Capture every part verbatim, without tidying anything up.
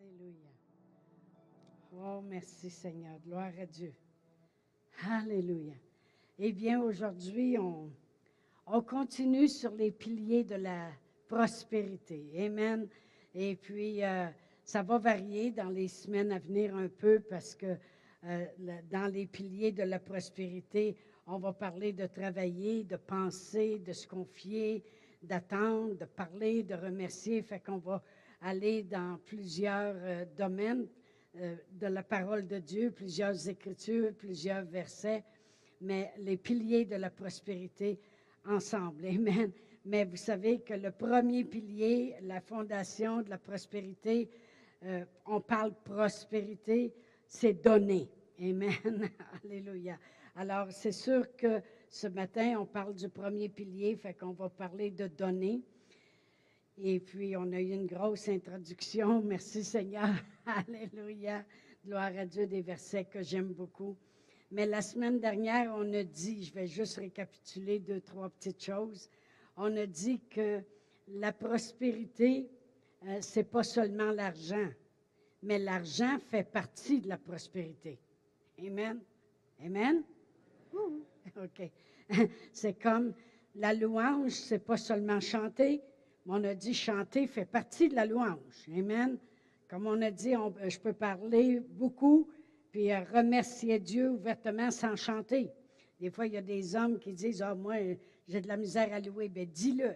Alléluia. Oh, merci Seigneur. Gloire à Dieu. Alléluia. Eh bien, aujourd'hui, on, on continue sur les piliers de la prospérité. Amen. Et puis, euh, ça va varier dans les semaines à venir un peu parce que euh, dans les piliers de la prospérité, on va parler de travailler, de penser, de se confier, d'attendre, de parler, de remercier. Fait qu'on va aller dans plusieurs euh, domaines euh, de la parole de Dieu, plusieurs écritures, plusieurs versets, mais les piliers de la prospérité ensemble. Amen. Mais vous savez que le premier pilier, la fondation de la prospérité, euh, on parle prospérité, c'est donner. Amen. Alléluia. Alors, c'est sûr que ce matin, on parle du premier pilier, fait qu'on va parler de donner. Et puis, on a eu une grosse introduction. Merci Seigneur. Alléluia. Gloire à Dieu, des versets que j'aime beaucoup. Mais la semaine dernière, on a dit, je vais juste récapituler deux, trois petites choses. On a dit que la prospérité, euh, c'est pas seulement l'argent, mais l'argent fait partie de la prospérité. Amen. Amen. OK. C'est comme la louange, c'est pas seulement chanter, mais on a dit chanter fait partie de la louange. Amen. Comme on a dit, on, je peux parler beaucoup, puis remercier Dieu ouvertement sans chanter. Des fois, il y a des hommes qui disent, « Ah, moi, j'ai de la misère à louer. » Bien, dis-le.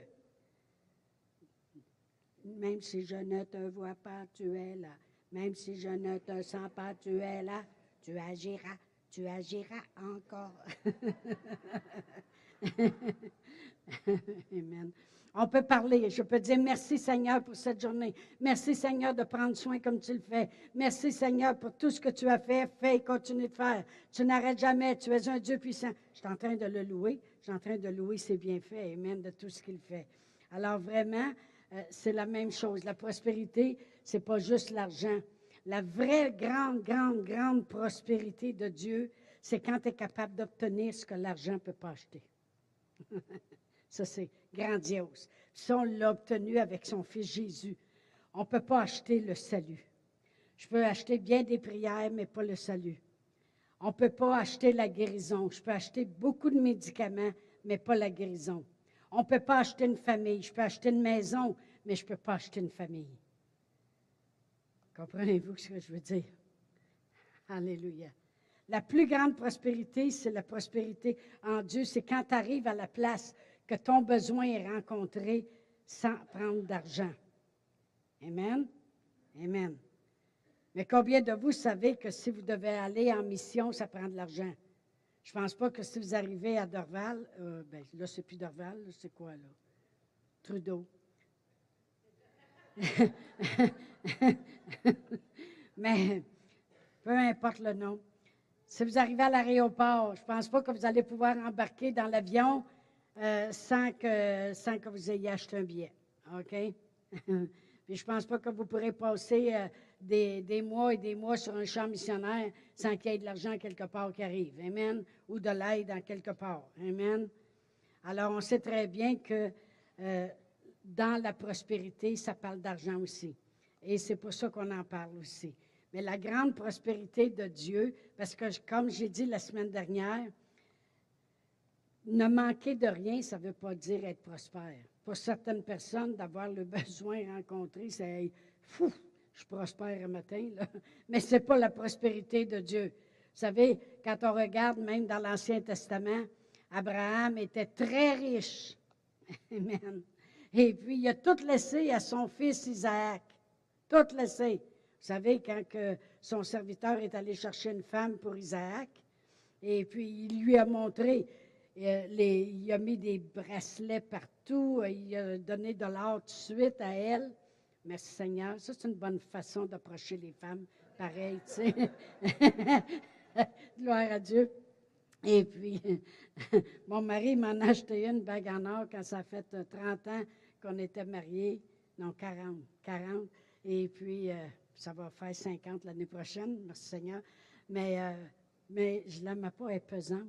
Même si je ne te vois pas, tu es là. Même si je ne te sens pas, tu es là. Tu agiras. Tu agiras encore. Amen. On peut parler. Je peux dire merci Seigneur pour cette journée. Merci Seigneur de prendre soin comme tu le fais. Merci Seigneur pour tout ce que tu as fait. Fais et continue de faire. Tu n'arrêtes jamais. Tu es un Dieu puissant. Je suis en train de le louer. Je suis en train de louer ses bienfaits. Amen. De tout ce qu'il fait. Alors vraiment, euh, c'est la même chose. La prospérité, c'est pas juste l'argent. La vraie grande, grande, grande prospérité de Dieu, c'est quand tu es capable d'obtenir ce que l'argent ne peut pas acheter. Ça, c'est grandiose. Ça, on l'a obtenu avec son fils Jésus. On ne peut pas acheter le salut. Je peux acheter bien des prières, mais pas le salut. On ne peut pas acheter la guérison. Je peux acheter beaucoup de médicaments, mais pas la guérison. On ne peut pas acheter une famille. Je peux acheter une maison, mais je ne peux pas acheter une famille. Comprenez-vous ce que je veux dire? Alléluia. La plus grande prospérité, c'est la prospérité en Dieu. C'est quand tu arrives à la place que ton besoin est rencontré sans prendre d'argent. Amen? Amen. Mais combien de vous savez que si vous devez aller en mission, ça prend de l'argent? Je ne pense pas que si vous arrivez à Dorval, euh, bien là, c'est plus Dorval, c'est quoi là? Trudeau. Mais peu importe le nom, si vous arrivez à l'aéroport, je ne pense pas que vous allez pouvoir embarquer dans l'avion euh, sans, que, sans que vous ayez acheté un billet, OK? Puis je ne pense pas que vous pourrez passer euh, des, des mois et des mois sur un champ missionnaire sans qu'il y ait de l'argent quelque part qui arrive, amen? Ou de l'aide dans quelque part, amen? Alors on sait très bien que euh, dans la prospérité, ça parle d'argent aussi. Et c'est pour ça qu'on en parle aussi. Mais la grande prospérité de Dieu, parce que comme j'ai dit la semaine dernière, ne manquer de rien, ça ne veut pas dire être prospère. Pour certaines personnes, d'avoir le besoin rencontré, c'est « fou, je prospère un matin », là. Mais ce n'est pas la prospérité de Dieu. Vous savez, quand on regarde même dans l'Ancien Testament, Abraham était très riche. Amen. Et puis, il a tout laissé à son fils Isaac. Tout laissé. Vous savez, quand que son serviteur est allé chercher une femme pour Isaac, et puis il lui a montré, euh, les, il a mis des bracelets partout, il a donné de l'or tout de suite à elle. Merci Seigneur. Ça, c'est une bonne façon d'approcher les femmes. Pareil, tu sais. Gloire à Dieu. Et puis, mon mari m'en a acheté une bague en or quand ça a fait trente ans qu'on était mariés. Non, quarante. quarante. Et puis, euh, ça va faire cinquante l'année prochaine, merci Seigneur. Mais, euh, mais je ne l'aimais pas, elle est pesante.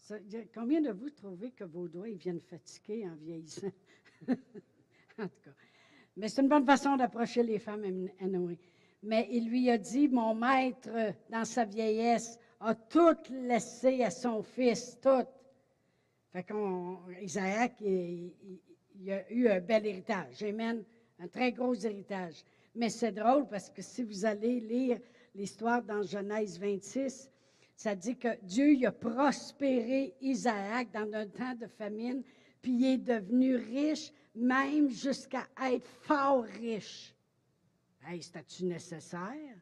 Ça, combien de vous trouvez que vos doigts ils viennent fatiguer en vieillissant? En tout cas. Mais c'est une bonne façon d'approcher les femmes, anyway. Mais il lui a dit, mon maître, dans sa vieillesse, a tout laissé à son fils, tout. Fait qu'Isaac, il, il, il a eu un bel héritage. Amen. Un très gros héritage. Mais c'est drôle parce que si vous allez lire l'histoire dans Genèse vingt-six, ça dit que Dieu il a prospéré Isaac dans un temps de famine, puis il est devenu riche, même jusqu'à être fort riche. Hey, c'était-tu nécessaire?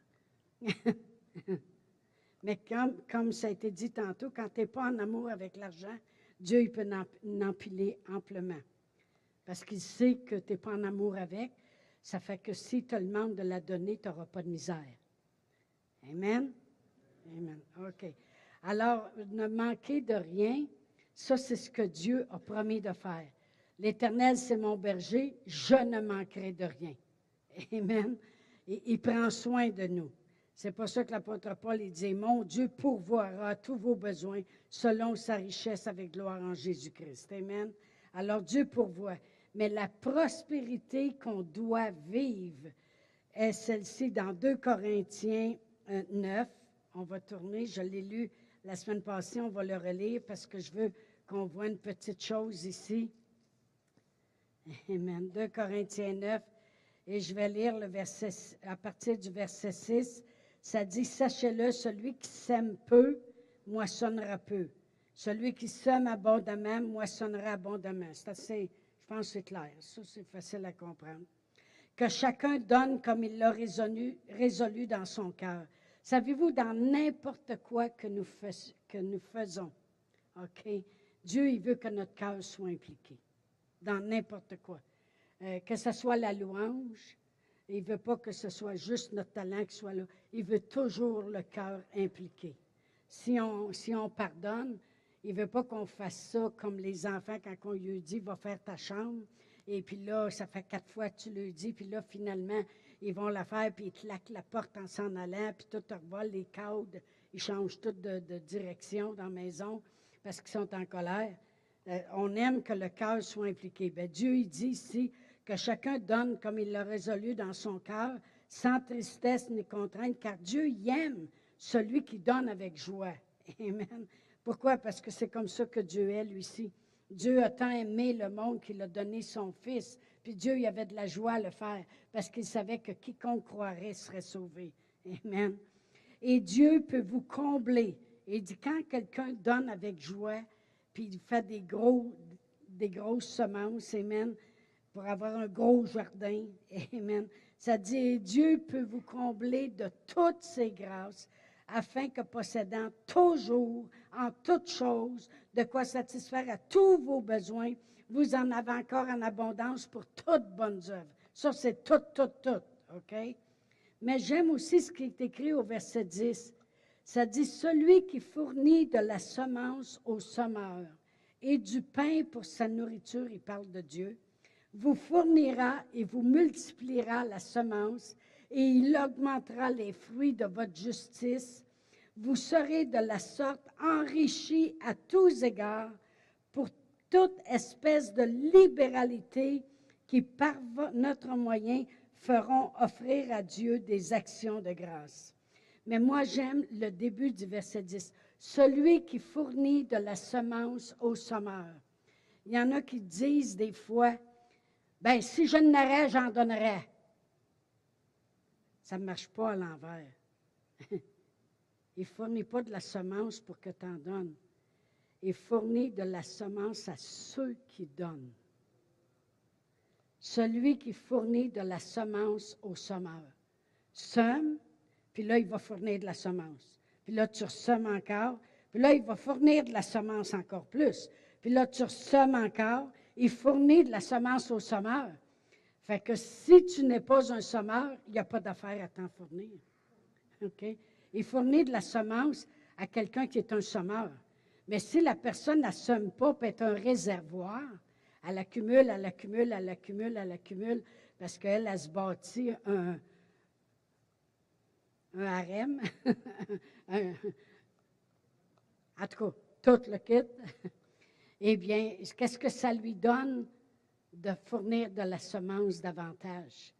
Mais comme, comme ça a été dit tantôt, quand tu n'es pas en amour avec l'argent, Dieu il peut l'empiler amplement. Parce qu'il sait que tu n'es pas en amour avec, ça fait que s'il te demande de la donner, tu n'auras pas de misère. Amen? Amen. OK. Alors, ne manquez de rien, ça, c'est ce que Dieu a promis de faire. L'Éternel, c'est mon berger, je ne manquerai de rien. Amen. Il, il prend soin de nous. C'est pour ça que l'apôtre Paul, il dit, « Mon Dieu pourvoira tous vos besoins selon sa richesse avec gloire en Jésus-Christ. » Amen. Alors, Dieu pourvoit. Mais la prospérité qu'on doit vivre est celle-ci dans deux Corinthiens neuf. On va tourner, je l'ai lu la semaine passée, on va le relire parce que je veux qu'on voit une petite chose ici. Amen. deux Corinthiens neuf, et je vais lire le verset, à partir du verset six, ça dit, « Sachez-le, celui qui sème peu, moissonnera peu. Celui qui sème abondamment, moissonnera abondamment. » C'est assez, je pense que c'est clair, ça c'est facile à comprendre. « Que chacun donne comme il l'a résolu, résolu dans son cœur. » Savez-vous, dans n'importe quoi que nous, fais, que nous faisons, OK, Dieu, il veut que notre cœur soit impliqué, dans n'importe quoi. Euh, que ce soit la louange, il ne veut pas que ce soit juste notre talent qui soit là. Il veut toujours le cœur impliqué. Si on, si on pardonne, il ne veut pas qu'on fasse ça comme les enfants quand on lui dit « va faire ta chambre », et puis là, ça fait quatre fois que tu le dis, puis là, finalement, ils vont la faire, puis ils claquent la porte en s'en allant, puis tout revole, les cadres, ils changent tout de, de direction dans la maison parce qu'ils sont en colère. Euh, on aime que le cœur soit impliqué. Bien, Dieu, il dit ici que chacun donne comme il l'a résolu dans son cœur, sans tristesse ni contrainte, car Dieu, il aime celui qui donne avec joie. Amen. Pourquoi? Parce que c'est comme ça que Dieu est, lui aussi. Dieu a tant aimé le monde qu'il a donné son Fils. Puis Dieu, il avait de la joie à le faire, parce qu'il savait que quiconque croirait serait sauvé. Amen. Et Dieu peut vous combler. Il dit, quand quelqu'un donne avec joie, puis il fait des, gros, des grosses semences, amen, pour avoir un gros jardin, amen. Ça dit, Dieu peut vous combler de toutes ses grâces, afin que possédant toujours, en toutes choses, de quoi satisfaire à tous vos besoins, vous en avez encore en abondance pour toutes bonnes œuvres. Ça, c'est tout, tout, tout, OK? Mais j'aime aussi ce qui est écrit au verset dix. Ça dit, « Celui qui fournit de la semence au semeur et du pain pour sa nourriture, il parle de Dieu, vous fournira et vous multipliera la semence et il augmentera les fruits de votre justice. Vous serez de la sorte enrichis à tous égards pour toute espèce de libéralité qui, par notre moyen, feront offrir à Dieu des actions de grâce. » Mais moi, j'aime le début du verset dix. « Celui qui fournit de la semence au semeur. » Il y en a qui disent des fois, « Bien, si je n'aurais, j'en donnerais. » Ça ne marche pas à l'envers. Il ne fournit pas de la semence pour que tu en donnes. Il fournit de la semence à ceux qui donnent. Celui qui fournit de la semence au semeur. Sème, puis là, il va fournir de la semence. Puis là, tu resèmes encore. Puis là, il va fournir de la semence encore plus. Puis là, tu resèmes encore. Il fournit de la semence au semeur. Fait que si tu n'es pas un semeur, il n'y a pas d'affaire à t'en fournir. OK? Il fournit de la semence à quelqu'un qui est un semeur. Mais si la personne ne sème pas, peut être un réservoir, elle accumule, elle accumule, elle accumule, elle accumule, parce qu'elle, elle se bâtit un, un harem, un, en tout cas, tout le kit. Eh bien, qu'est-ce que ça lui donne de fournir de la semence davantage.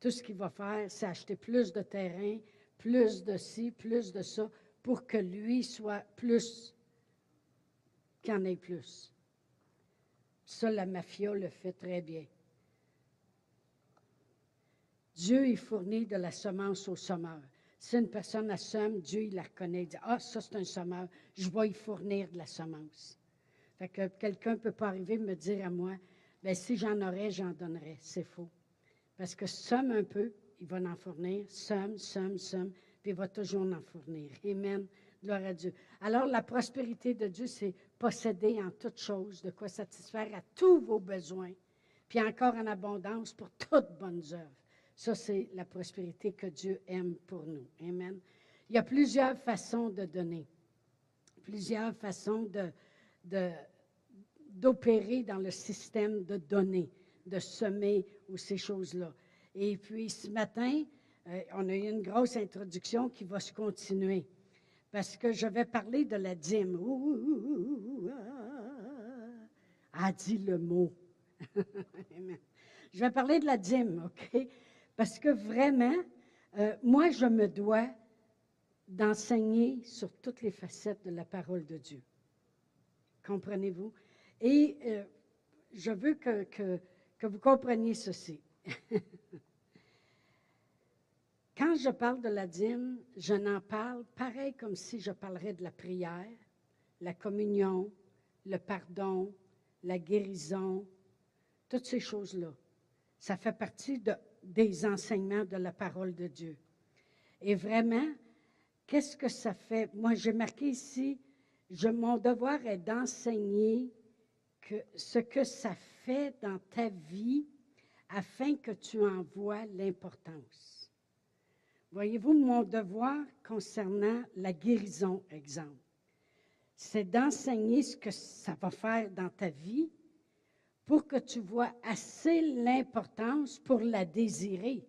Tout ce qu'il va faire, c'est acheter plus de terrain, plus de ci, plus de ça, pour que lui soit plus, qu'il en ait plus. Ça, la mafia le fait très bien. Dieu, il fournit de la semence au semeur. Si une personne assomme, Dieu, il la reconnaît. Il dit, ah, ça, c'est un semeur, je vais y fournir de la semence. Fait que quelqu'un ne peut pas arriver me dire à moi, bien, si j'en aurais, j'en donnerais. C'est faux. Parce que somme un peu, il va en fournir. Somme, somme, somme, puis il va toujours en fournir. Amen. Gloire à Dieu. Alors, la prospérité de Dieu, c'est posséder en toutes choses, de quoi satisfaire à tous vos besoins, puis encore en abondance pour toutes bonnes œuvres. Ça, c'est la prospérité que Dieu aime pour nous. Amen. Il y a plusieurs façons de donner, plusieurs façons de, de, d'opérer dans le système de donner, de semer ou ces choses-là. Et puis, ce matin, euh, on a eu une grosse introduction qui va se continuer, parce que je vais parler de la dîme. Ouh, ah, dit le mot. Je vais parler de la dîme, OK? Parce que vraiment, euh, moi, je me dois d'enseigner sur toutes les facettes de la parole de Dieu. Comprenez-vous? Et euh, je veux que, que, que vous compreniez ceci. Quand je parle de la dîme, je n'en parle pareil comme si je parlerais de la prière, la communion, le pardon, la guérison, toutes ces choses-là. Ça fait partie de, des enseignements de la parole de Dieu. Et vraiment, qu'est-ce que ça fait? Moi, j'ai marqué ici, je, mon devoir est d'enseigner que, ce que ça fait dans ta vie afin que tu en vois l'importance. Voyez-vous, mon devoir concernant la guérison, exemple, c'est d'enseigner ce que ça va faire dans ta vie pour que tu vois assez l'importance pour la désirer.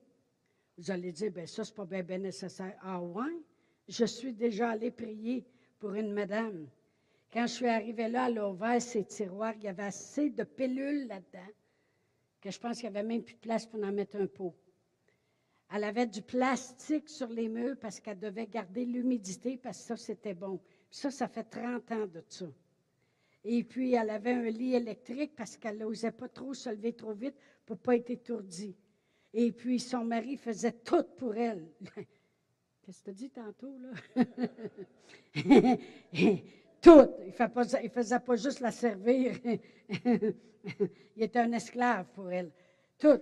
Vous allez dire, bien ça, c'est pas bien, bien nécessaire. Ah ouais, je suis déjà allée prier pour une madame. Quand je suis arrivée là, elle a ouvert ses tiroirs, il y avait assez de pilules là-dedans que je pense qu'il n'y avait même plus de place pour en mettre un pot. Elle avait du plastique sur les murs parce qu'elle devait garder l'humidité parce que ça, c'était bon. Puis ça, ça fait trente ans de ça. Et puis, elle avait un lit électrique parce qu'elle n'osait pas trop se lever trop vite pour ne pas être étourdie. Et puis, son mari faisait tout pour elle. Qu'est-ce que tu as dit tantôt, là? Tout. Il ne faisait pas juste la servir. Il était un esclave pour elle. Tout.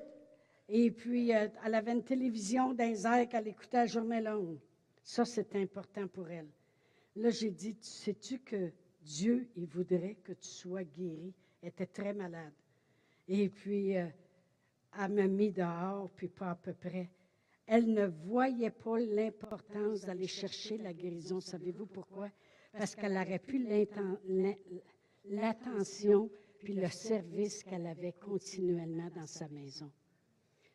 Et puis, euh, elle avait une télévision dans les airs qu'elle écoutait à journée longue. Ça, c'est important pour elle. Là, j'ai dit, sais-tu que Dieu, il voudrait que tu sois guéri. Elle était très malade. Et puis, euh, elle m'a mis dehors, puis pas à peu près. Elle ne voyait pas l'importance d'aller chercher la guérison. Savez-vous pourquoi? Parce qu'elle aurait pu l'attention puis le service qu'elle avait continuellement dans sa maison.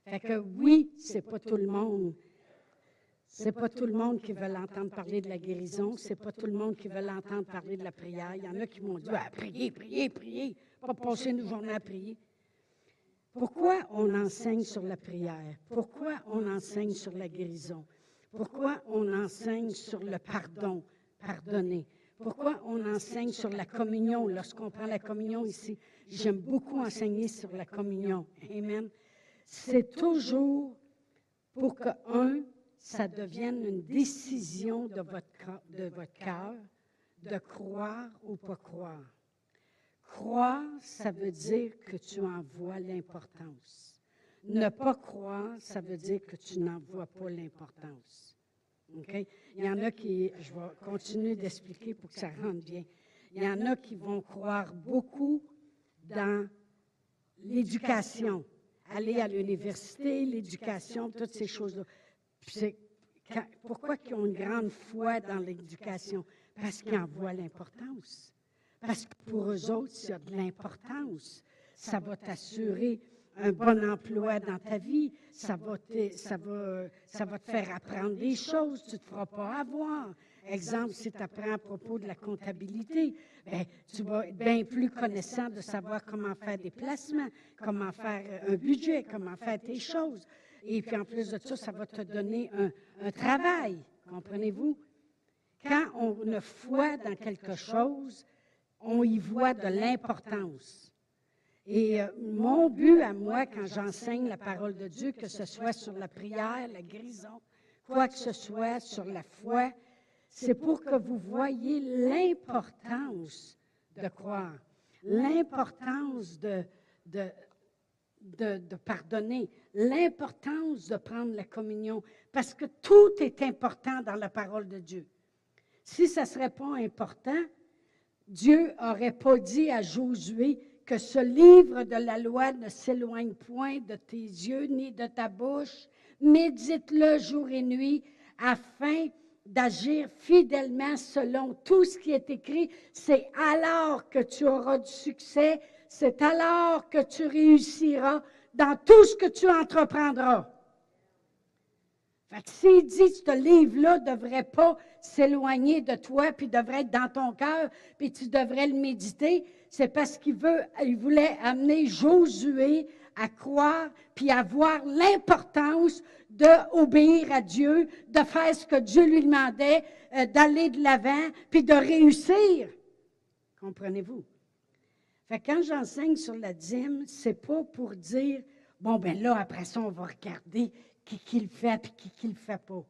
Fait que oui, c'est pas tout le monde. C'est pas tout le monde qui veut l'entendre parler de la guérison. C'est pas tout le monde qui veut l'entendre parler de la prière. Il y en a qui m'ont dit ah, « prier, prier, prier, pas passer nos journées à prier. » Pourquoi on enseigne sur la prière? Pourquoi on enseigne sur la guérison? Pourquoi on enseigne sur le pardon, pardonner? Pourquoi on enseigne sur la communion? Lorsqu'on prend la communion ici, j'aime beaucoup enseigner sur la communion. Amen. C'est toujours pour que, un, ça devienne une décision de votre, de votre cœur de croire ou pas croire. Croire, ça veut dire que tu en vois l'importance. Ne pas croire, ça veut dire que tu n'en vois pas l'importance. Okay? Il y en a qui, je vais continuer d'expliquer pour que ça rentre bien, il y en a qui vont croire beaucoup dans l'éducation. Aller à l'université, l'éducation, toutes ces choses-là. Quand, pourquoi qu'ils ont une grande foi dans l'éducation? Parce qu'ils en voient l'importance. Parce que pour eux autres, il y a de l'importance. Ça va t'assurer un bon emploi dans ta vie, ça va te, ça va, ça va te faire apprendre des choses, tu ne te feras pas avoir. Exemple, si tu apprends à propos de la comptabilité, bien, tu vas être bien plus connaissant de savoir comment faire des placements, comment faire un budget, comment faire tes choses. Et puis en plus de ça, ça va te donner un, un travail, comprenez-vous? Quand on a foi dans quelque chose, on y voit de l'importance. Et euh, mon but à moi, quand j'enseigne la parole de Dieu, que ce soit sur la prière, la guérison, quoi que ce soit, sur la foi, c'est pour que vous voyez l'importance de croire, l'importance de, de, de, de pardonner, l'importance de prendre la communion, parce que tout est important dans la parole de Dieu. Si ça ne serait pas important, Dieu n'aurait pas dit à Josué que ce livre de la loi ne s'éloigne point de tes yeux ni de ta bouche, médite-le jour et nuit afin d'agir fidèlement selon tout ce qui est écrit. C'est alors que tu auras du succès, c'est alors que tu réussiras dans tout ce que tu entreprendras. Fait que s'il dit que ce livre-là ne devrait pas s'éloigner de toi, puis devrait être dans ton cœur, puis tu devrais le méditer, c'est parce qu'il veut, il voulait amener Josué à croire, puis à voir l'importance d'obéir à Dieu, de faire ce que Dieu lui demandait, euh, d'aller de l'avant, puis de réussir. Comprenez-vous? Fait que quand j'enseigne sur la dîme, c'est pas pour dire, bon, ben là, après ça, on va regarder qui, qui le fait, puis qui, qui le fait pas.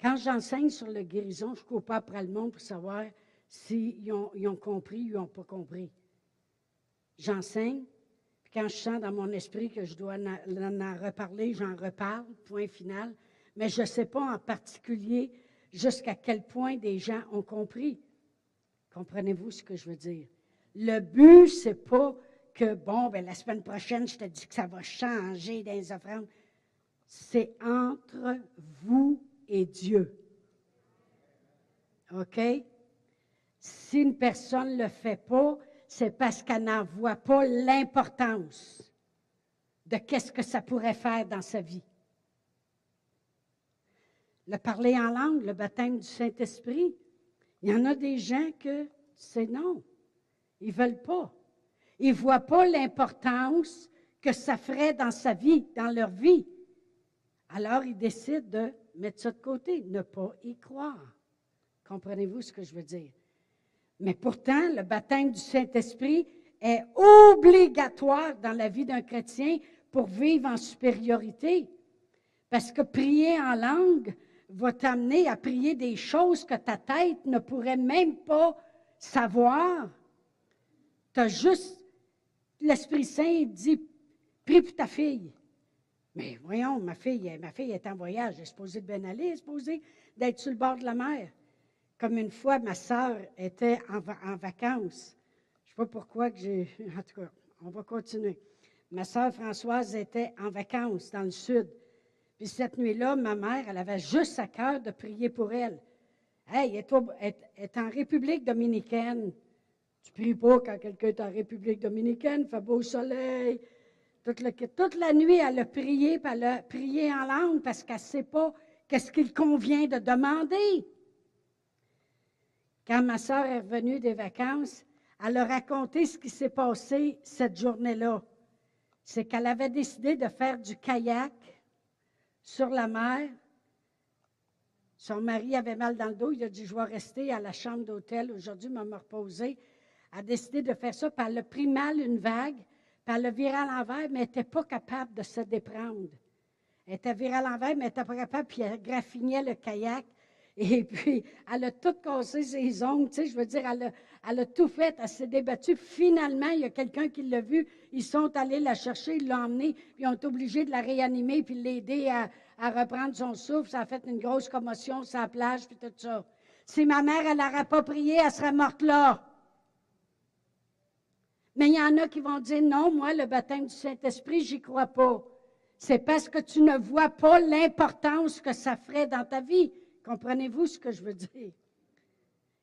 Quand j'enseigne sur la guérison, je ne cours pas après le monde pour savoir s'ils ont, ils ont compris ou ils n'ont pas compris. J'enseigne, puis quand je sens dans mon esprit que je dois en, en, en reparler, j'en reparle, point final. Mais je ne sais pas en particulier jusqu'à quel point des gens ont compris. Comprenez-vous ce que je veux dire? Le but, ce n'est pas que, bon, bien, la semaine prochaine, je te dis que ça va changer dans les offrandes. C'est entre vous et Dieu. OK? Si une personne ne le fait pas, c'est parce qu'elle n'en voit pas l'importance de qu'est-ce que ça pourrait faire dans sa vie. Le parler en langue, le baptême du Saint-Esprit, il y en a des gens que c'est non. Ils ne veulent pas. Ils ne voient pas l'importance que ça ferait dans sa vie, dans leur vie. Alors, ils décident de mettre ça de côté, ne pas y croire. Comprenez-vous ce que je veux dire? Mais pourtant, le baptême du Saint-Esprit est obligatoire dans la vie d'un chrétien pour vivre en supériorité. Parce que prier en langue va t'amener à prier des choses que ta tête ne pourrait même pas savoir. Tu as juste, l'Esprit Saint dit, prie pour ta fille. Mais voyons, ma fille, ma fille est en voyage, elle est supposée de bien aller, elle est supposée d'être sur le bord de la mer. Comme une fois, ma sœur était en, va- en vacances. Je ne sais pas pourquoi que j'ai... En tout cas, on va continuer. Ma sœur Françoise était en vacances dans le sud. Puis cette nuit-là, ma mère, elle avait juste à cœur de prier pour elle. « Hey, elle est, au, elle, elle est en République dominicaine. Tu pries pas quand quelqu'un est en République dominicaine, il fait beau soleil. » Toute, le, toute la nuit, elle a prié, puis elle a prié en langue parce qu'elle ne sait pas qu'est-ce qu'il convient de demander. Quand ma sœur est revenue des vacances, elle a raconté ce qui s'est passé cette journée-là. C'est qu'elle avait décidé de faire du kayak sur la mer. Son mari avait mal dans le dos. Il a dit, je vais rester à la chambre d'hôtel. Aujourd'hui, je vais me reposer. Elle a décidé de faire ça, puis elle a pris mal une vague. Puis elle a viré à l'envers, mais elle n'était pas capable de se déprendre. Elle était virée à l'envers, mais elle n'était pas capable, puis elle graffignait le kayak. Et puis, elle a tout cassé ses ongles, tu sais, je veux dire, elle a, elle a tout fait, elle s'est débattue. Finalement, il y a quelqu'un qui l'a vu, ils sont allés la chercher, ils l'ont emmenée, puis ils ont été obligés de la réanimer, puis l'aider à, à reprendre son souffle. Ça a fait une grosse commotion sur la plage, puis tout ça. Si ma mère, elle n'aurait pas prié, elle serait morte là. Mais il y en a qui vont dire, non, moi, le baptême du Saint-Esprit, j'y crois pas. C'est parce que tu ne vois pas l'importance que ça ferait dans ta vie. Comprenez-vous ce que je veux dire?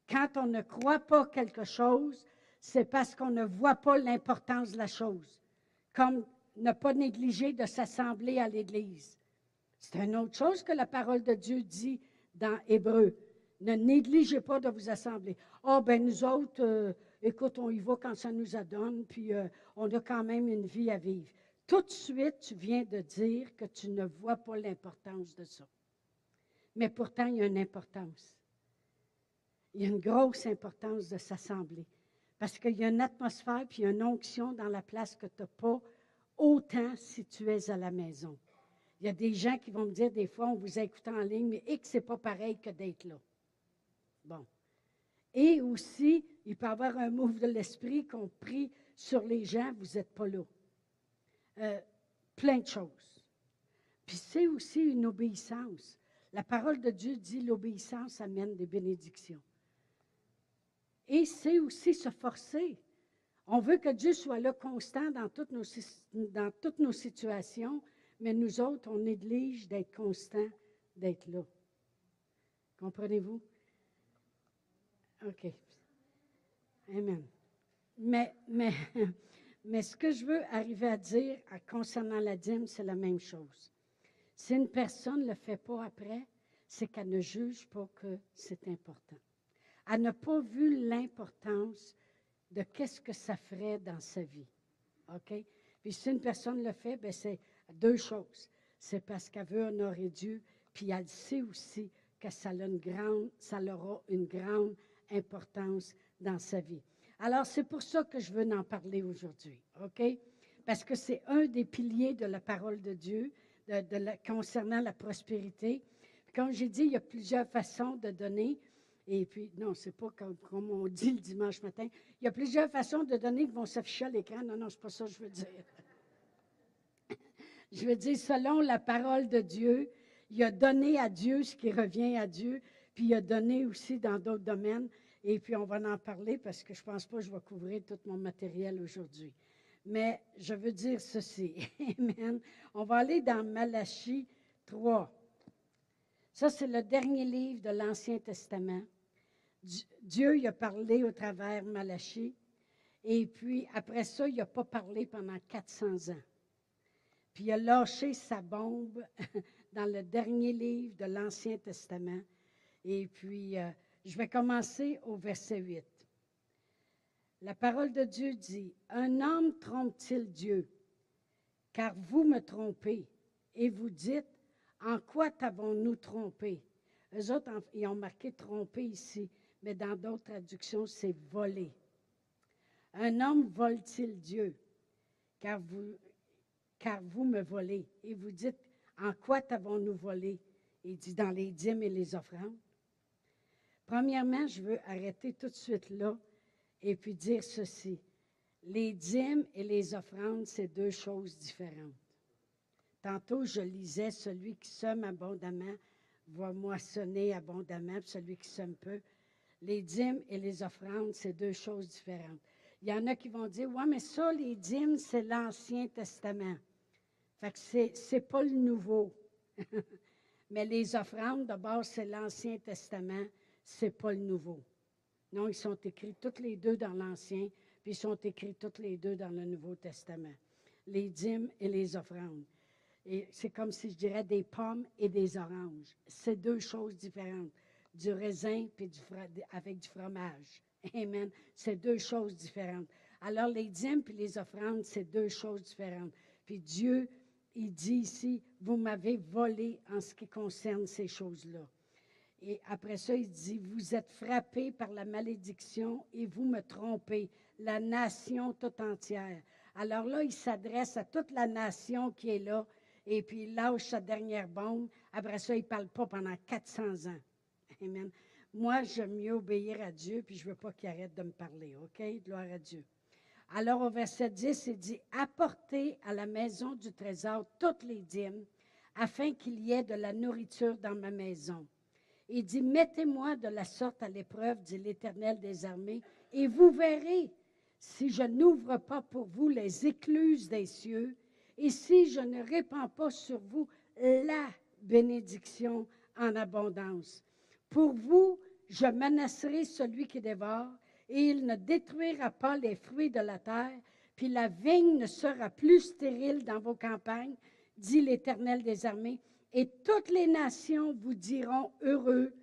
Quand on ne croit pas quelque chose, c'est parce qu'on ne voit pas l'importance de la chose. Comme n'a pas négligé de s'assembler à l'Église. C'est une autre chose que la parole de Dieu dit dans Hébreux. Ne négligez pas de vous assembler. Ah, oh, bien, nous autres, euh, écoute, on y va quand ça nous adonne, puis euh, on a quand même une vie à vivre. Tout de suite, tu viens de dire que tu ne vois pas l'importance de ça. Mais pourtant, il y a une importance. Il y a une grosse importance de s'assembler. Parce qu'il y a une atmosphère, puis il y a une onction dans la place que tu n'as pas autant si tu es à la maison. Il y a des gens qui vont me dire, des fois, on vous écoute en ligne, mais et que ce n'est pas pareil que d'être là. Bon. Et aussi, il peut y avoir un move de l'esprit qu'on prie sur les gens, vous n'êtes pas là. Euh, plein de choses. Puis c'est aussi une obéissance. La parole de Dieu dit l'obéissance amène des bénédictions. Et c'est aussi se forcer. On veut que Dieu soit là constant dans toutes nos, dans toutes nos situations, mais nous autres, on néglige d'être constant, d'être là. Comprenez-vous? OK. Amen. Mais, mais, mais ce que je veux arriver à dire concernant la dîme, c'est la même chose. Si une personne ne le fait pas après, c'est qu'elle ne juge pas que c'est important. Elle n'a pas vu l'importance de qu'est-ce que ça ferait dans sa vie. OK? Puis si une personne le fait, bien, c'est deux choses. C'est parce qu'elle veut honorer Dieu, puis elle sait aussi que ça, a une grande, ça aura une grande importance dans sa vie. Alors, c'est pour ça que je veux en parler aujourd'hui. OK? Parce que c'est un des piliers de la parole de Dieu, De, de la, concernant la prospérité. Comme j'ai dit, il y a plusieurs façons de donner, et puis, non, c'est pas comme, comme on dit le dimanche matin, il y a plusieurs façons de donner qui vont s'afficher à l'écran. Non, non, c'est pas ça que je veux dire. Je veux dire, selon la parole de Dieu, il a donné à Dieu ce qui revient à Dieu, puis il a donné aussi dans d'autres domaines, et puis on va en parler parce que je pense pas que je vais couvrir tout mon matériel aujourd'hui. Mais je veux dire ceci. Amen. On va aller dans Malachie trois. Ça, c'est le dernier livre de l'Ancien Testament. Dieu, il a parlé au travers de Malachie. Et puis, après ça, il n'a pas parlé pendant quatre cents ans. Puis, il a lâché sa bombe dans le dernier livre de l'Ancien Testament. Et puis, euh, je vais commencer au verset huit. La parole de Dieu dit, « Un homme trompe-t-il Dieu? Car vous me trompez, et vous dites, en quoi t'avons-nous trompé? » Eux autres, ils ont marqué « tromper » ici, mais dans d'autres traductions, c'est « voler ». « Un homme vole-t-il Dieu? Car vous, car vous me volez, et vous dites, en quoi t'avons-nous volé? » Il dit dans les dîmes et les offrandes. Premièrement, je veux arrêter tout de suite là, et puis dire ceci, les dîmes et les offrandes, c'est deux choses différentes. Tantôt, je lisais, celui qui sème abondamment va moissonner abondamment, puis celui qui sème peu. Les dîmes et les offrandes, c'est deux choses différentes. Il y en a qui vont dire, ouais, mais ça, les dîmes, c'est l'Ancien Testament. Fait que c'est, c'est pas le nouveau. Mais les offrandes, d'abord, c'est l'Ancien Testament, c'est pas le nouveau. Non, ils sont écrits toutes les deux dans l'Ancien, puis ils sont écrits toutes les deux dans le Nouveau Testament. Les dîmes et les offrandes. Et c'est comme si je dirais des pommes et des oranges. C'est deux choses différentes. Du raisin puis du, avec du fromage. Amen. C'est deux choses différentes. Alors, les dîmes puis les offrandes, c'est deux choses différentes. Puis Dieu, il dit ici, vous m'avez volé en ce qui concerne ces choses-là. Et après ça, il dit, « Vous êtes frappés par la malédiction et vous me trompez, la nation toute entière. » Alors là, il s'adresse à toute la nation qui est là, et puis il lâche sa dernière bombe. Après ça, il ne parle pas pendant quatre cents ans. Amen. Moi, j'aime mieux obéir à Dieu, puis je ne veux pas qu'il arrête de me parler. OK? Gloire à Dieu. Alors, au verset dix, il dit, « Apportez à la maison du trésor toutes les dîmes, afin qu'il y ait de la nourriture dans ma maison. » Il dit, « Mettez-moi de la sorte à l'épreuve, dit l'Éternel des armées, et vous verrez si je n'ouvre pas pour vous les écluses des cieux, et si je ne répands pas sur vous la bénédiction en abondance. Pour vous, je menacerai celui qui dévore, et il ne détruira pas les fruits de la terre, puis la vigne ne sera plus stérile dans vos campagnes, dit l'Éternel des armées, et toutes les nations vous diront heureux,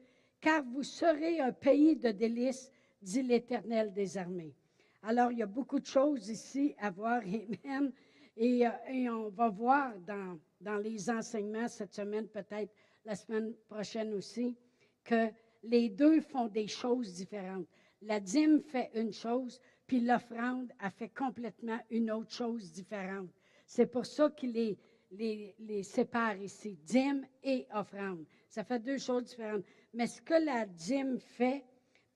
car vous serez un pays de délices, dit l'Éternel des armées. » Alors, il y a beaucoup de choses ici à voir, amen, et, et on va voir dans, dans les enseignements cette semaine, peut-être la semaine prochaine aussi, que les deux font des choses différentes. La dîme fait une chose, puis l'offrande a fait complètement une autre chose différente. C'est pour ça qu'il les, les, les sépare ici, dîme et offrande. Ça fait deux choses différentes. Mais ce que la dîme fait,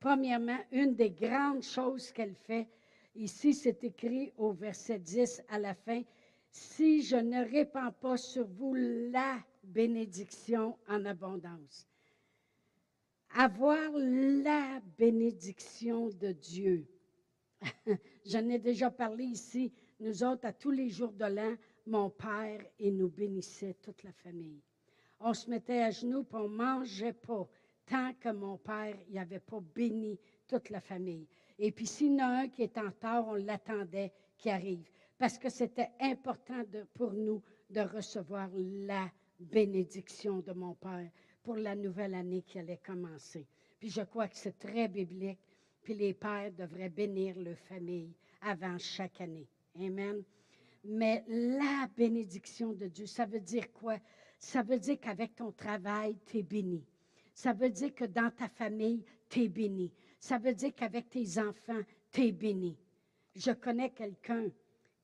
premièrement, une des grandes choses qu'elle fait, ici c'est écrit au verset dix à la fin, « Si je ne répands pas sur vous la bénédiction en abondance. » Avoir la bénédiction de Dieu. J'en ai déjà parlé ici, nous autres, à tous les jours de l'an, mon père, il nous bénissait, toute la famille. On se mettait à genoux et on ne mangeait pas, tant que mon père, il n'avait pas béni toute la famille. Et puis s'il y en a un qui est en retard, on l'attendait qu'il arrive, parce que c'était important de, pour nous de recevoir la bénédiction de mon père pour la nouvelle année qui allait commencer. Puis je crois que c'est très biblique, puis les pères devraient bénir leur famille avant chaque année. Amen. Mais la bénédiction de Dieu, ça veut dire quoi? Ça veut dire qu'avec ton travail, tu es béni. Ça veut dire que dans ta famille, tu es béni. Ça veut dire qu'avec tes enfants, tu es béni. Je connais quelqu'un,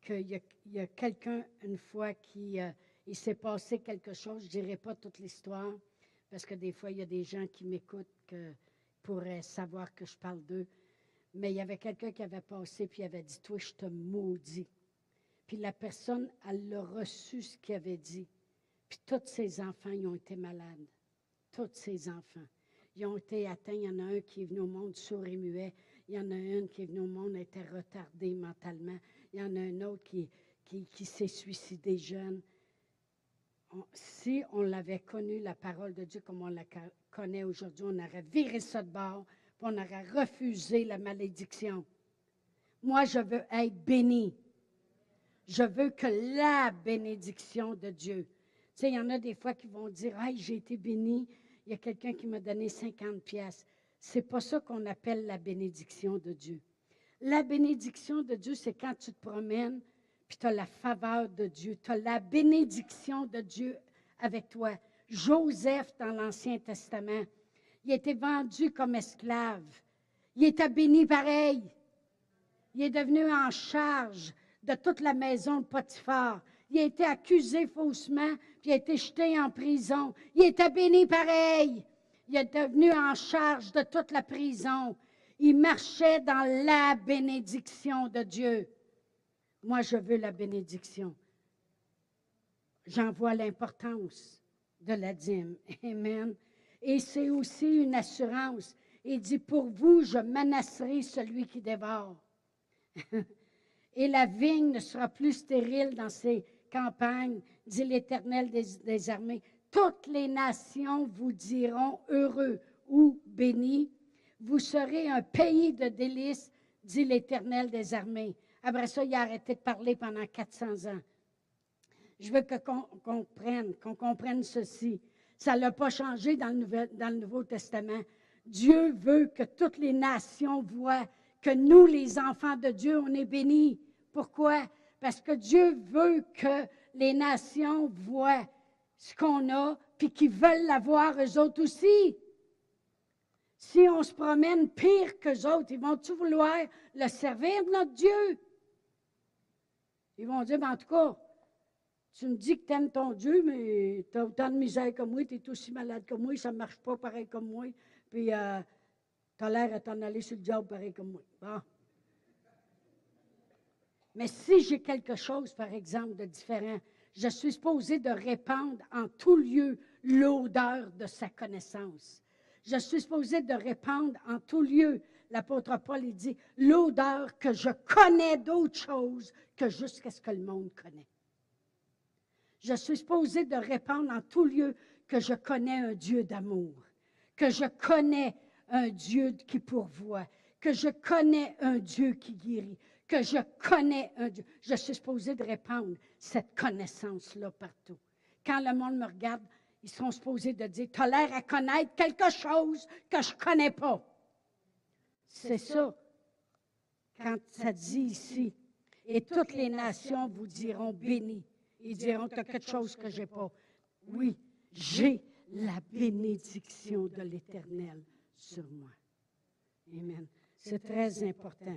qu'il y a, il y a quelqu'un une fois qui euh, il s'est passé quelque chose, je ne dirai pas toute l'histoire, parce que des fois, il y a des gens qui m'écoutent qui pourraient savoir que je parle d'eux. Mais il y avait quelqu'un qui avait passé, puis il avait dit, « Toi, je te maudis. » Puis la personne, elle a reçu ce qu'il avait dit. Puis tous ses enfants, ils ont été malades. Tous ses enfants. Ils ont été atteints. Il y en a un qui est venu au monde sourd et muet. Il y en a une qui est venue au monde, elle était retardée mentalement. Il y en a un autre qui, qui, qui s'est suicidé jeune. On, si on l'avait connu, la parole de Dieu, comme on la connaît aujourd'hui, on aurait viré ça de bord, puis on aurait refusé la malédiction. Moi, je veux être béni. Je veux que la bénédiction de Dieu. Tu sais, il y en a des fois qui vont dire, « Hey, j'ai été béni, il y a quelqu'un qui m'a donné cinquante piastres. » C'est pas ça qu'on appelle la bénédiction de Dieu. La bénédiction de Dieu, c'est quand tu te promènes, puis tu as la faveur de Dieu, tu as la bénédiction de Dieu avec toi. Joseph, dans l'Ancien Testament, il a été vendu comme esclave. Il était béni pareil. Il est devenu en charge de toute la maison de Potiphar. Il a été accusé faussement, puis il a été jeté en prison. Il était béni pareil. Il est devenu en charge de toute la prison. Il marchait dans la bénédiction de Dieu. Moi, je veux la bénédiction. J'en vois l'importance de la dîme. Amen. Et c'est aussi une assurance. Il dit, « Pour vous, je menacerai celui qui dévore. Et la vigne ne sera plus stérile dans ses campagnes, dit l'Éternel des, des armées. Toutes les nations vous diront heureux ou bénis. Vous serez un pays de délices, dit l'Éternel des armées. » Après ça, il a arrêté de parler pendant quatre cents ans. Je veux que qu'on comprenne, qu'on comprenne ceci. Ça n'a pas changé dans le, nouvel, dans le Nouveau Testament. Dieu veut que toutes les nations voient que nous, les enfants de Dieu, on est bénis. Pourquoi? Parce que Dieu veut que les nations voient ce qu'on a, puis qu'ils veulent l'avoir eux autres aussi. Si on se promène pire qu'eux autres, ils vont-tu vouloir le servir, notre Dieu? Ils vont dire, « En tout cas, tu me dis que tu aimes ton Dieu, mais tu as autant de misère que moi, tu es aussi malade que moi, ça ne marche pas pareil comme moi, puis euh, tu as l'air à t'en aller sur le diable pareil comme moi. Bon. » Mais si j'ai quelque chose, par exemple, de différent, je suis supposée de répandre en tout lieu l'odeur de sa connaissance. Je suis supposée de répandre en tout lieu. L'apôtre Paul, il dit, l'odeur que je connais d'autre chose que jusqu'à ce que le monde connaît. Je suis supposée de répandre en tout lieu que je connais un Dieu d'amour, que je connais un Dieu qui pourvoit, que je connais un Dieu qui guérit, que je connais un Dieu. Je suis supposé de répandre cette connaissance-là partout. Quand le monde me regarde, ils seront supposés de dire, « Tu as l'air à connaître quelque chose que je ne connais pas. » C'est ça. Quand ça dit ici, « Et toutes les nations vous diront béni. » Ils diront, « Tu as quelque chose que je n'ai pas. » Oui, j'ai la bénédiction de l'Éternel sur moi. Amen. C'est très important.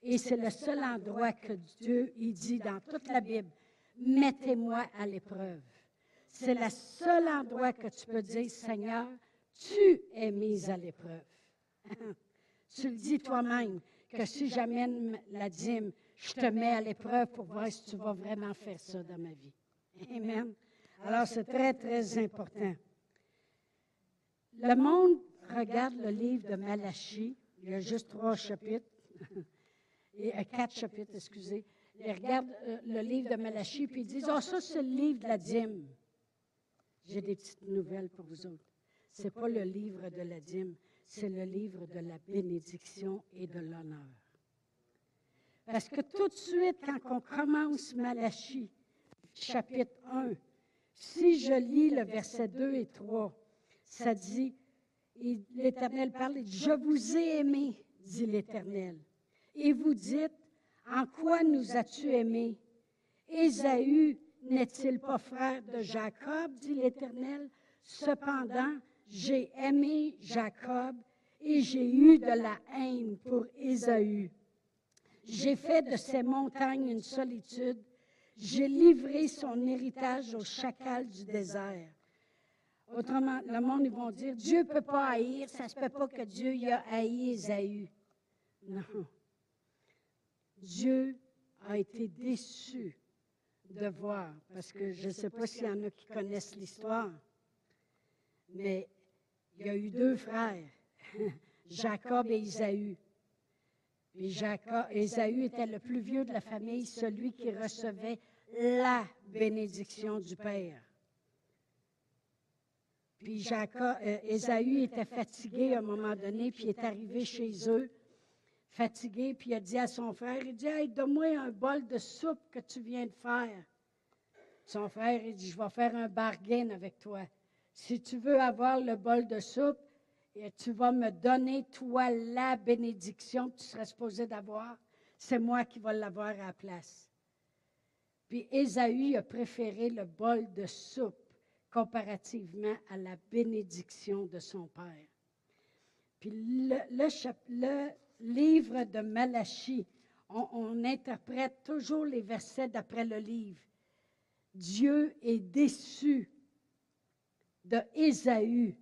Et c'est le seul endroit que Dieu, il dit dans toute la Bible, « Mettez-moi à l'épreuve. » C'est le seul endroit que tu peux dire, « Seigneur, tu es mis à l'épreuve. » Tu le dis toi-même, que si j'amène la dîme, je te mets à l'épreuve pour voir si tu vas vraiment faire ça dans ma vie. Amen. Alors, c'est très, très important. Le monde regarde le livre de Malachie. Il y a juste trois chapitres. Et, euh, quatre chapitres, excusez. Ils regardent euh, le livre de Malachie, puis ils disent, « Ah, oh, ça, c'est le livre de la dîme. » J'ai des petites nouvelles pour vous autres. Ce n'est pas le livre de la dîme, c'est le livre de la bénédiction et de l'honneur. Parce que tout de suite, quand on commence Malachie, chapitre un, si je lis le verset deux et trois, ça dit, l'Éternel parle, « Je vous ai aimé, dit l'Éternel. » Et vous dites, « En quoi nous as-tu aimés? Ésaü n'est-il pas frère de Jacob, dit l'Éternel? Cependant, j'ai aimé Jacob et j'ai eu de la haine pour Ésaü. J'ai fait de ses montagnes une solitude. J'ai livré son héritage au chacal du désert. » Autrement, le monde, ils vont dire, « Dieu ne peut pas haïr, ça ne se peut pas que Dieu y a haï Ésaü. » Non. Dieu a été déçu de voir, parce que je ne sais pas s'il y en a qui connaissent l'histoire, mais il y a eu deux frères, Jacob et Ésaü. Puis Jacob, Ésaü était le plus vieux de la famille, celui qui recevait la bénédiction du Père. Puis Jacob, Ésaü était fatigué à un moment donné, puis il est arrivé chez eux, fatigué, puis il a dit à son frère, il dit, « Hey, donne-moi un bol de soupe que tu viens de faire. » Son frère, il dit, « Je vais faire un bargain avec toi. Si tu veux avoir le bol de soupe, tu vas me donner, toi, la bénédiction que tu serais supposé d'avoir. C'est moi qui vais l'avoir à la place. » Puis Ésaü a préféré le bol de soupe comparativement à la bénédiction de son père. Puis le, le chapitre... Livre de Malachie, on, on interprète toujours les versets d'après le livre. Dieu est déçu de Ésaü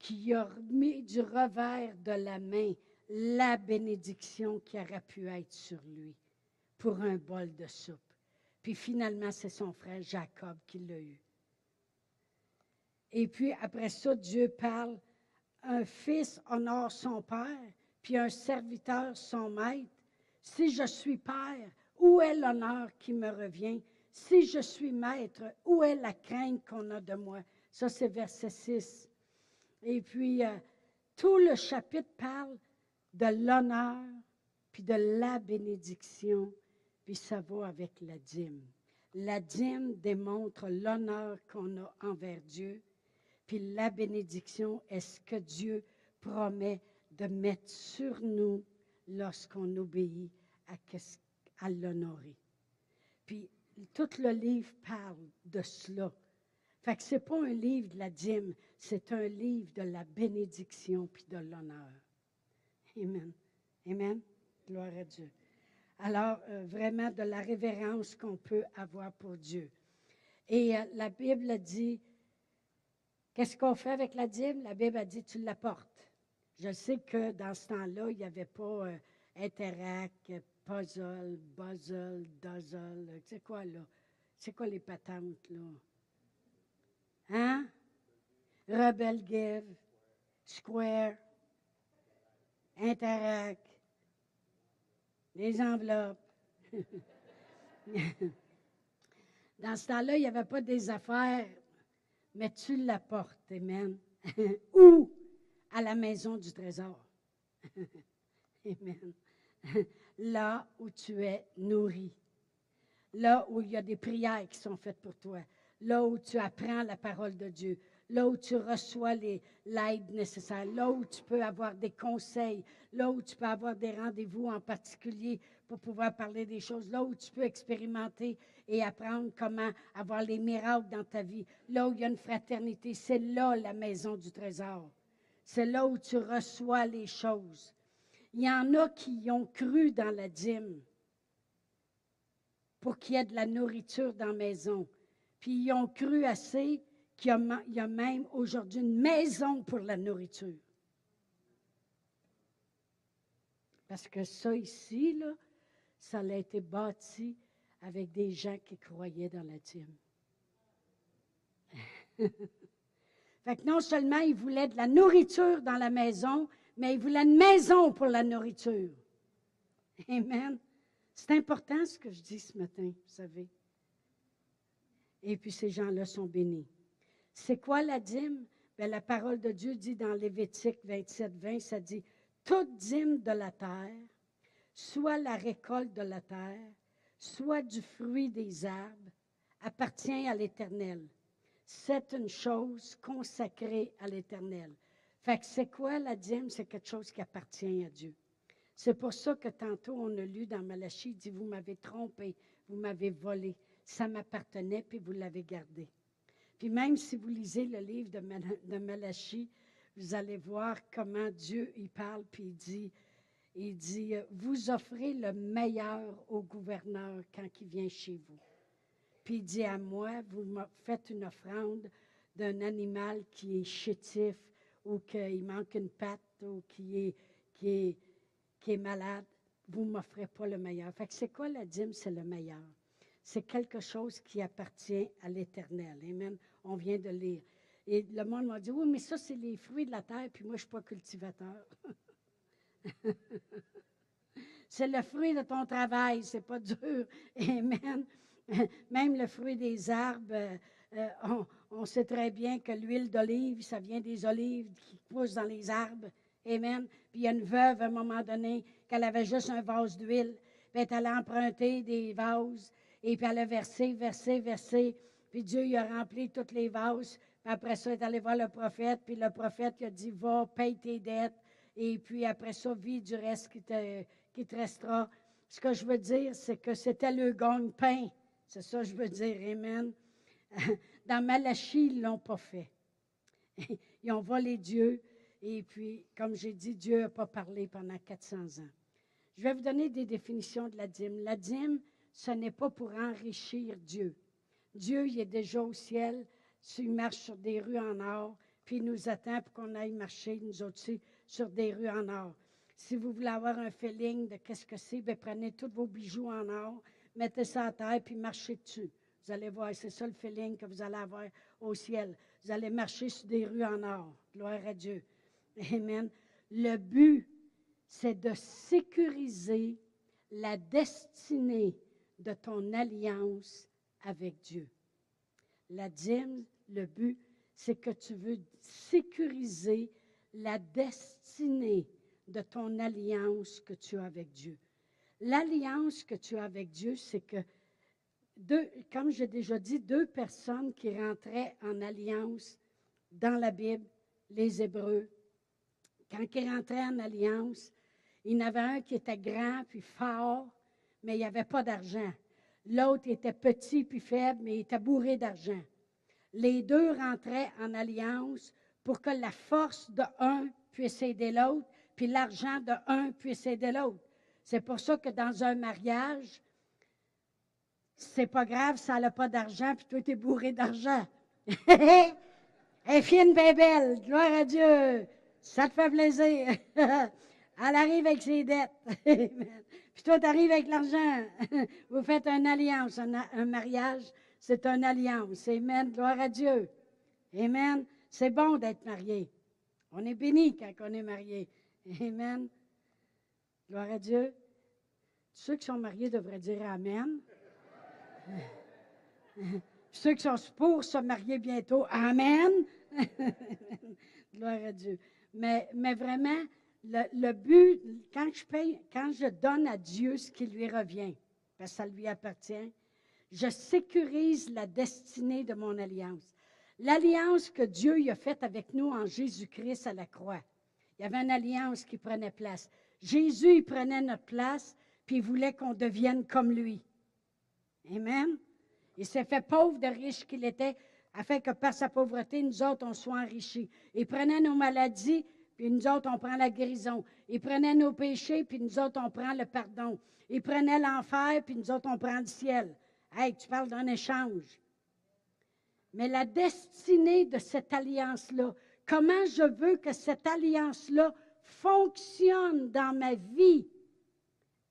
qui a remis du revers de la main la bénédiction qui aurait pu être sur lui pour un bol de soupe. Puis finalement, c'est son frère Jacob qui l'a eu. Et puis après ça, Dieu parle, un fils honore son père, puis un serviteur, son maître. Si je suis père, où est l'honneur qui me revient? Si je suis maître, où est la crainte qu'on a de moi? Ça, c'est verset six. Et puis, euh, tout le chapitre parle de l'honneur, puis de la bénédiction, puis ça va avec la dîme. La dîme démontre l'honneur qu'on a envers Dieu, puis la bénédiction est ce que Dieu promet de mettre sur nous lorsqu'on obéit à, à l'honorer. Puis, tout le livre parle de cela. Fait que ce n'est pas un livre de la dîme, c'est un livre de la bénédiction puis de l'honneur. Amen. Amen. Gloire à Dieu. Alors, euh, vraiment de la révérence qu'on peut avoir pour Dieu. Et euh, la Bible dit, qu'est-ce qu'on fait avec la dîme? La Bible a dit, tu l'apportes. Je sais que dans ce temps-là, il n'y avait pas euh, Interac, Puzzle, Buzzle, Dozzle. C'est quoi, là? C'est quoi les patentes, là? Hein? Rebel Give, Square, Interac, les enveloppes. Dans ce temps-là, il n'y avait pas des affaires, mais tu l'apportes, amen. Ou à la maison du trésor. Amen. là où tu es nourri, là où il y a des prières qui sont faites pour toi, là où tu apprends la parole de Dieu, là où tu reçois les, l'aide nécessaire, là où tu peux avoir des conseils, là où tu peux avoir des rendez-vous en particulier pour pouvoir parler des choses, là où tu peux expérimenter et apprendre comment avoir les miracles dans ta vie, là où il y a une fraternité, c'est là la maison du trésor. C'est là où tu reçois les choses. Il y en a qui ont cru dans la dîme pour qu'il y ait de la nourriture dans la maison. Puis ils ont cru assez qu'il y a, il y a même aujourd'hui une maison pour la nourriture. Parce que ça ici, là, ça a été bâti avec des gens qui croyaient dans la dîme. Fait que non seulement ils voulaient de la nourriture dans la maison, mais ils voulaient une maison pour la nourriture. Amen. C'est important ce que je dis ce matin, vous savez. Et puis ces gens-là sont bénis. C'est quoi la dîme? Bien, la parole de Dieu dit dans Lévitique vingt-sept vingt, ça dit, « Toute dîme de la terre, soit la récolte de la terre, soit du fruit des arbres, appartient à l'Éternel. » C'est une chose consacrée à l'Éternel. Fait que c'est quoi la dîme? C'est quelque chose qui appartient à Dieu. C'est pour ça que tantôt, on a lu dans Malachie, il dit, vous m'avez trompé, vous m'avez volé. Ça m'appartenait, puis vous l'avez gardé. Puis même si vous lisez le livre de, Mal- de Malachie, vous allez voir comment Dieu, il parle, puis il dit, il dit, vous offrez le meilleur au gouverneur quand il vient chez vous. Puis il dit à moi, vous me faites une offrande d'un animal qui est chétif ou qu'il manque une patte ou qui est, qui est, qui est malade. Vous ne m'offrez pas le meilleur. Fait que c'est quoi la dîme? C'est le meilleur. C'est quelque chose qui appartient à l'Éternel. Amen. On vient de lire. Et le monde m'a dit, oui, mais ça, c'est les fruits de la terre, puis moi, je ne suis pas cultivateur. C'est le fruit de ton travail, c'est pas dur. Amen. Même le fruit des arbres, euh, euh, on, on sait très bien que l'huile d'olive, ça vient des olives qui poussent dans les arbres. Amen. Puis il y a une veuve, à un moment donné, qu'elle avait juste un vase d'huile. Puis elle a emprunté des vases. Et puis elle a versé, versé, versé. Puis Dieu, il a rempli toutes les vases. Puis après ça, elle est allée voir le prophète. Puis le prophète, il a dit, va, paye tes dettes. Et puis après ça, vis du reste qui te, qui te restera. Ce que je veux dire, c'est que c'était le gagne-pain. C'est ça que je veux dire, amen. Dans Malachie, ils ne l'ont pas fait. Ils ont volé Dieu. Et puis, comme j'ai dit, Dieu n'a pas parlé pendant quatre cents ans. Je vais vous donner des définitions de la dîme. La dîme, ce n'est pas pour enrichir Dieu. Dieu, il est déjà au ciel. Il marche sur des rues en or. Puis, il nous attend pour qu'on aille marcher, nous autres aussi, sur des rues en or. Si vous voulez avoir un feeling de qu'est-ce que c'est, bien, prenez tous vos bijoux en or. Mettez ça à terre, puis marchez dessus. Vous allez voir, c'est ça le feeling que vous allez avoir au ciel. Vous allez marcher sur des rues en or. Gloire à Dieu. Amen. Le but, c'est de sécuriser la destinée de ton alliance avec Dieu. La dîme, le but, c'est que tu veux sécuriser la destinée de ton alliance que tu as avec Dieu. L'alliance que tu as avec Dieu, c'est que, deux, comme j'ai déjà dit, deux personnes qui rentraient en alliance dans la Bible, les Hébreux, quand ils rentraient en alliance, il y en avait un qui était grand puis fort, mais il n'y avait pas d'argent. L'autre était petit puis faible, mais il était bourré d'argent. Les deux rentraient en alliance pour que la force de un puisse aider l'autre, puis l'argent de un puisse aider l'autre. C'est pour ça que dans un mariage, c'est pas grave, ça n'a pas d'argent, puis toi, t'es bourré d'argent. Elle est fine, bien belle, gloire à Dieu, ça te fait plaisir. Elle arrive avec ses dettes, puis toi, t'arrives avec l'argent. Vous faites une alliance, un, un mariage, c'est une alliance. Amen, gloire à Dieu. Amen, c'est bon d'être marié. On est béni quand on est marié. Amen. Gloire à Dieu. Ceux qui sont mariés devraient dire Amen. Ceux qui sont pour se marier bientôt, Amen. Gloire à Dieu. Mais, mais vraiment, le, le but, quand je paye, quand je donne à Dieu ce qui lui revient, parce que ça lui appartient, je sécurise la destinée de mon alliance. L'alliance que Dieu y a faite avec nous en Jésus-Christ à la croix. Il y avait une alliance qui prenait place. Jésus, il prenait notre place, puis il voulait qu'on devienne comme lui. Amen. Il s'est fait pauvre de riche qu'il était, afin que par sa pauvreté, nous autres, on soit enrichis. Il prenait nos maladies, puis nous autres, on prend la guérison. Il prenait nos péchés, puis nous autres, on prend le pardon. Il prenait l'enfer, puis nous autres, on prend le ciel. Hey, tu parles d'un échange. Mais la destinée de cette alliance-là, comment je veux que cette alliance-là fonctionne dans ma vie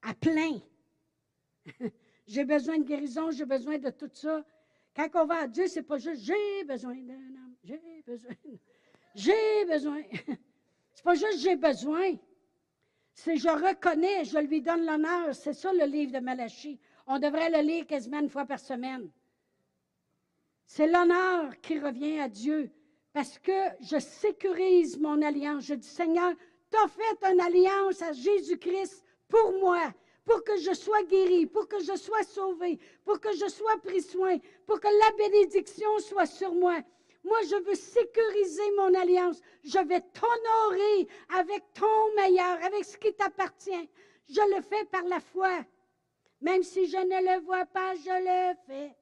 à plein. J'ai besoin de guérison, j'ai besoin de tout ça. Quand on va à Dieu, c'est pas juste « j'ai besoin d'un homme »,« j'ai besoin »,« j'ai besoin ». C'est pas juste « j'ai besoin ». C'est « je reconnais », »,« je lui donne l'honneur ». C'est ça le livre de Malachie. On devrait le lire quasiment une fois par semaine. C'est l'honneur qui revient à Dieu parce que je sécurise mon alliance. Je dis « Seigneur, tu as fait une alliance à Jésus-Christ pour moi ». Pour que je sois guéri, pour que je sois sauvé, pour que je sois pris soin, pour que la bénédiction soit sur moi. Moi, je veux sécuriser mon alliance. Je vais t'honorer avec ton meilleur, avec ce qui t'appartient. Je le fais par la foi. Même si je ne le vois pas, je le fais.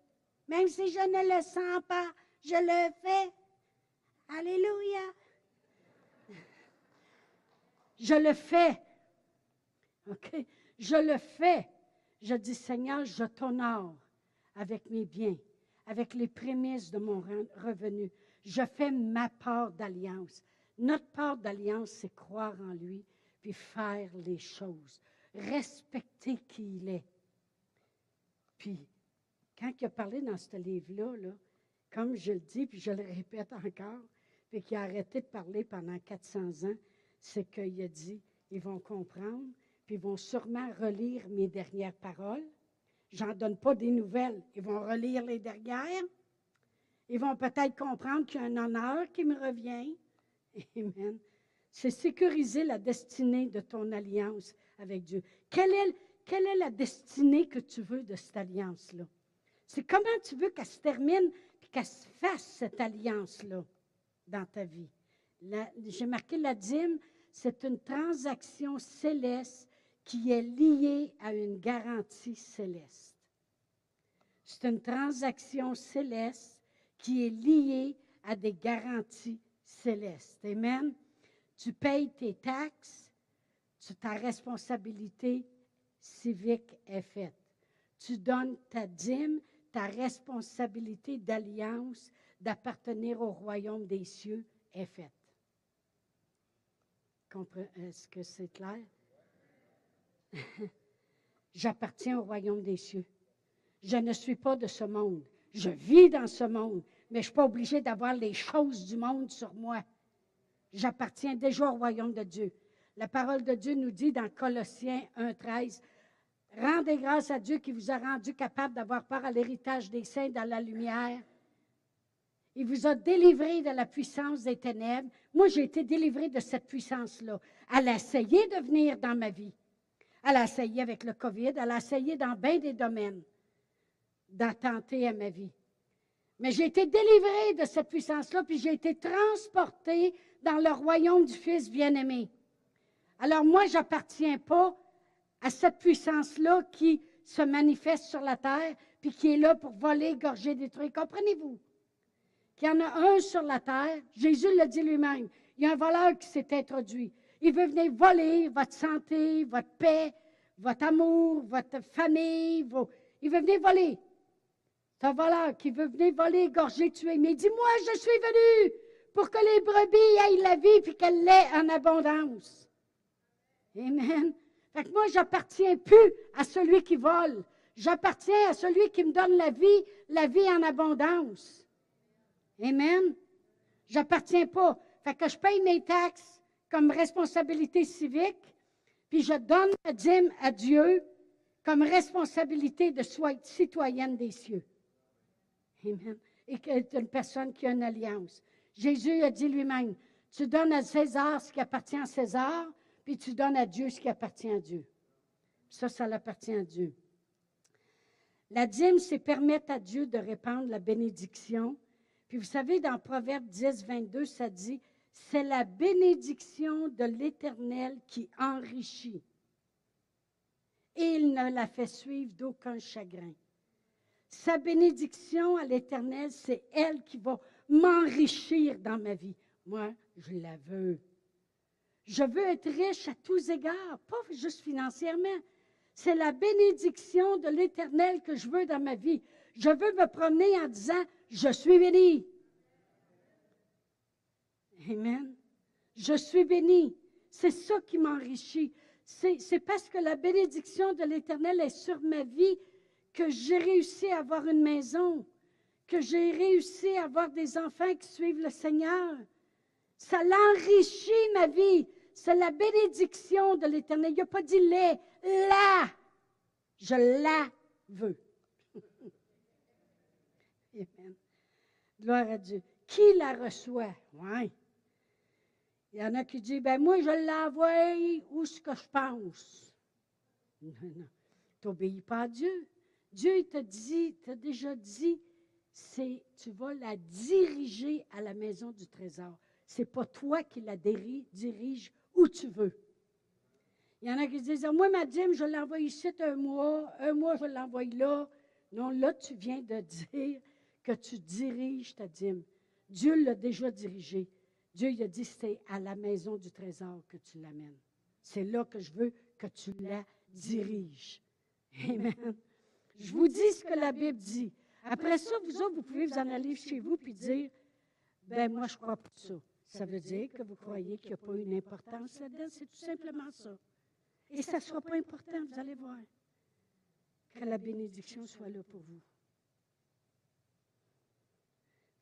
Même si je ne le sens pas, je le fais. Alléluia. Je le fais. OK? Je le fais. Je dis, Seigneur, je t'honore avec mes biens, avec les prémices de mon revenu. Je fais ma part d'alliance. Notre part d'alliance, c'est croire en lui, puis faire les choses. Respecter qui il est. Puis, quand il a parlé dans ce livre-là, là, comme je le dis, puis je le répète encore, puis qu'il a arrêté de parler pendant quatre cents ans, c'est qu'il a dit, ils vont comprendre, puis ils vont sûrement relire mes dernières paroles. J'en donne pas des nouvelles. Ils vont relire les dernières. Ils vont peut-être comprendre qu'il y a un honneur qui me revient. Amen. C'est sécuriser la destinée de ton alliance avec Dieu. Quelle est, quelle est la destinée que tu veux de cette alliance-là? C'est comment tu veux qu'elle se termine et qu'elle se fasse, cette alliance-là, dans ta vie. J'ai marqué la dîme, c'est une transaction céleste qui est liée à une garantie céleste. C'est une transaction céleste qui est liée à des garanties célestes. Amen. Tu payes tes taxes, tu, ta responsabilité civique est faite. Tu donnes ta dîme, ta responsabilité d'alliance, d'appartenir au royaume des cieux est faite. Est-ce que c'est clair? J'appartiens au royaume des cieux. Je ne suis pas de ce monde. Je vis dans ce monde, mais je ne suis pas obligée d'avoir les choses du monde sur moi. J'appartiens déjà au royaume de Dieu. La parole de Dieu nous dit dans Colossiens un treize, « Rendez grâce à Dieu qui vous a rendu capable d'avoir part à l'héritage des saints dans la lumière. » Il vous a délivré de la puissance des ténèbres. Moi, j'ai été délivré de cette puissance-là. Elle a essayé de venir dans ma vie. Elle a essayé avec le COVID. Elle a essayé dans bien des domaines d'attenter à ma vie. Mais j'ai été délivré de cette puissance-là, puis j'ai été transporté dans le royaume du Fils bien-aimé. Alors moi, je n'appartiens pas à cette puissance-là qui se manifeste sur la terre, puis qui est là pour voler, gorger, détruire. Comprenez-vous? Il y en a un sur la terre. Jésus le dit lui-même. Il y a un voleur qui s'est introduit. Il veut venir voler votre santé, votre paix, votre amour, votre famille. Vos... Il veut venir voler. C'est un voleur qui veut venir voler, gorger, tuer. Mais il dit, moi, je suis venu pour que les brebis aient la vie puis qu'elles l'aient en abondance. Amen. Fait que moi, je n'appartiens plus à celui qui vole. J'appartiens à celui qui me donne la vie, la vie en abondance. Amen. J'appartiens pas. Fait que je paye mes taxes comme responsabilité civique, puis je donne la dîme à Dieu comme responsabilité de citoyenne des cieux. Amen. Et est une personne qui a une alliance. Jésus a dit lui-même, tu donnes à César ce qui appartient à César, puis tu donnes à Dieu ce qui appartient à Dieu. Ça, ça l'appartient à Dieu. La dîme, c'est permettre à Dieu de répandre la bénédiction. Puis vous savez, dans Proverbe dix, vingt-deux, ça dit, « C'est la bénédiction de l'Éternel qui enrichit, et il ne la fait suivre d'aucun chagrin. » Sa bénédiction à l'Éternel, c'est elle qui va m'enrichir dans ma vie. Moi, je la veux. Je veux être riche à tous égards, pas juste financièrement. C'est la bénédiction de l'Éternel que je veux dans ma vie. Je veux me promener en disant, je suis béni. Amen. Je suis béni. C'est ça qui m'enrichit. C'est, c'est parce que la bénédiction de l'Éternel est sur ma vie que j'ai réussi à avoir une maison, que j'ai réussi à avoir des enfants qui suivent le Seigneur. Ça l'enrichit ma vie. C'est la bénédiction de l'Éternel. Il n'a pas dit « les », « la ». Je la veux. Amen. Gloire à Dieu. Qui la reçoit? Oui. Il y en a qui disent, ben moi, je l'envoie où ce que je pense. Non, non. Tu n'obéis pas à Dieu. Dieu, il t'a dit, t'a déjà dit, c'est, tu vas la diriger à la maison du trésor. Ce n'est pas toi qui la diri- dirige où tu veux. Il y en a qui disent, oh, moi, ma dîme, je l'envoie ici un mois, un mois, je l'envoie là. Non, là, tu viens de dire que tu diriges ta dîme. Dieu l'a déjà dirigée. Dieu, il a dit, c'est à la maison du trésor que tu l'amènes. C'est là que je veux que tu la diriges. Amen. Je vous dis ce que la Bible dit. Après ça, vous autres, vous pouvez vous en aller chez vous puis dire, ben moi, je crois pour ça. Ça veut dire que vous croyez qu'il n'y a pas une importance là-dedans. C'est tout simplement ça. Et ça ne sera pas important, vous allez voir. Que la bénédiction soit là pour vous.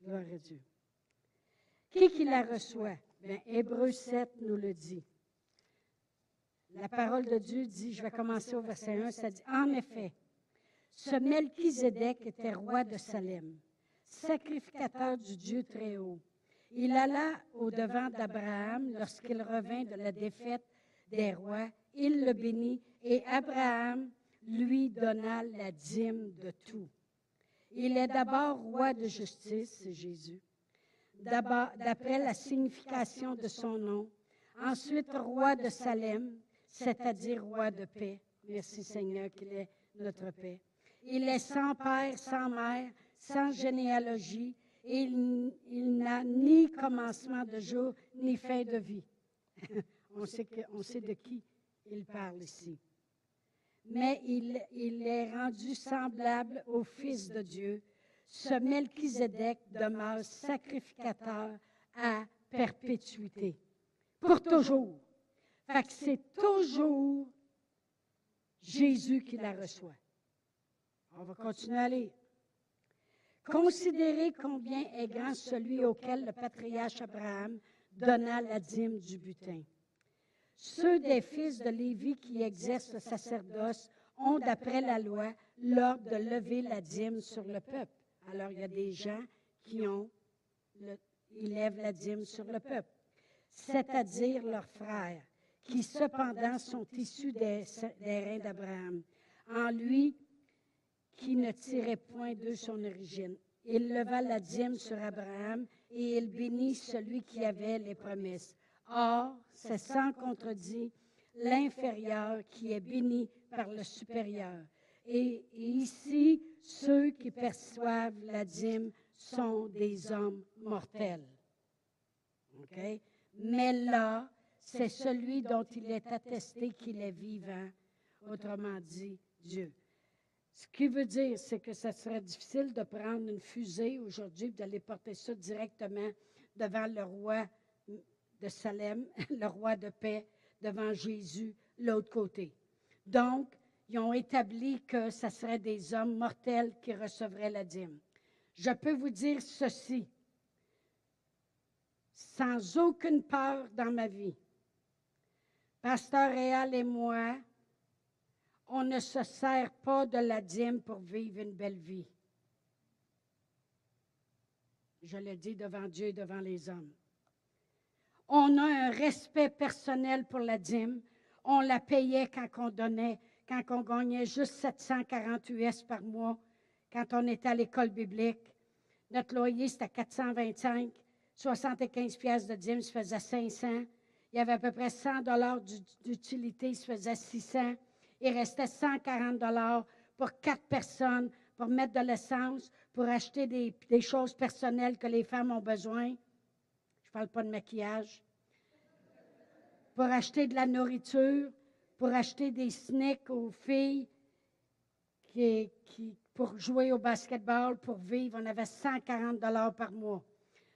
Gloire à Dieu. Qui qui la reçoit? Bien, Hébreux sept nous le dit. La parole de Dieu dit, je vais commencer au verset un, ça dit, « En effet, ce Melchisédek était roi de Salem, sacrificateur du Dieu très haut. Il alla au-devant d'Abraham lorsqu'il revint de la défaite des rois. Il le bénit et Abraham lui donna la dîme de tout. Il est d'abord roi de justice, c'est Jésus, d'abord, d'après la signification de son nom, ensuite roi de Salem, c'est-à-dire roi de paix. Merci Seigneur qu'il est notre paix. Il est sans père, sans mère, sans généalogie, et il, il n'a ni commencement de jour, ni fin de vie. on, sait que, on sait de qui il parle ici. Mais il, il est rendu semblable au Fils de Dieu. Ce Melchisédek demeure sacrificateur à perpétuité. Pour toujours. Fait que c'est toujours Jésus qui la reçoit. On va continuer à lire. Considérez combien est grand celui auquel le patriarche Abraham donna la dîme du butin. Ceux des fils de Lévi qui exercent le sacerdoce ont, d'après la loi, l'ordre de lever la dîme sur le peuple. Alors, il y a des gens qui ont, le, ils lèvent la dîme sur le peuple, c'est-à-dire leurs frères, qui cependant sont issus des, des reins d'Abraham, en lui qui ne tirait point d'eux son origine. Il leva la dîme sur Abraham et il bénit celui qui avait les promesses. Or, c'est sans contredit l'inférieur qui est béni par le supérieur. Et, et ici, ceux qui perçoivent la dîme sont des hommes mortels. Okay? Mais là, c'est celui dont il est attesté qu'il est vivant, autrement dit, Dieu. Ce qui veut dire, c'est que ça serait difficile de prendre une fusée aujourd'hui et d'aller porter ça directement devant le roi de Salem, le roi de paix, devant Jésus, l'autre côté. Donc, ils ont établi que ce serait des hommes mortels qui recevraient la dîme. Je peux vous dire ceci, sans aucune peur dans ma vie, Pasteur Réal et moi, on ne se sert pas de la dîme pour vivre une belle vie. Je le dis devant Dieu et devant les hommes. On on a un respect personnel pour la dîme. On la payait quand on donnait, quand on gagnait juste sept cent quarante U S par mois, quand on était à l'école biblique. Notre loyer, c'était quatre cent vingt-cinq, soixante-quinze piastres de dîme, ça faisait cinq cents. Il y avait à peu près cent dollars d'utilité, ça faisait six cents. Il restait cent quarante dollars pour quatre personnes, pour mettre de l'essence, pour acheter des, des choses personnelles que les femmes ont besoin. Je ne parle pas de maquillage. Pour acheter de la nourriture, pour acheter des sneakers aux filles, qui, qui, pour jouer au basketball, pour vivre, on avait cent quarante dollars par mois.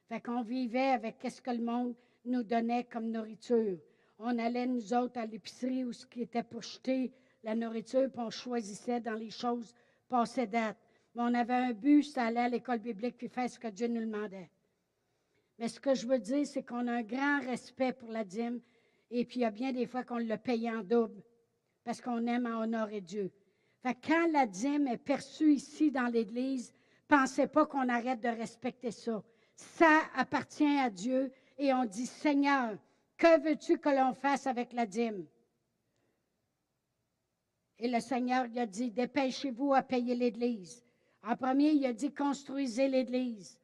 Fait qu'on vivait avec ce que le monde nous donnait comme nourriture. On allait, nous autres, à l'épicerie où ce qui était pour jeter la nourriture, puis on choisissait dans les choses passées date. Mais on avait un but, c'est aller à l'école biblique puis faire ce que Dieu nous demandait. Mais ce que je veux dire, c'est qu'on a un grand respect pour la dîme, et puis il y a bien des fois qu'on le paye en double, parce qu'on aime à honorer Dieu. Fait que quand la dîme est perçue ici dans l'Église, pensez pas qu'on arrête de respecter ça. Ça appartient à Dieu, et on dit, Seigneur, que veux-tu que l'on fasse avec la dîme? Et le Seigneur lui a dit, dépêchez-vous à payer l'Église. En premier, il a dit, construisez l'Église.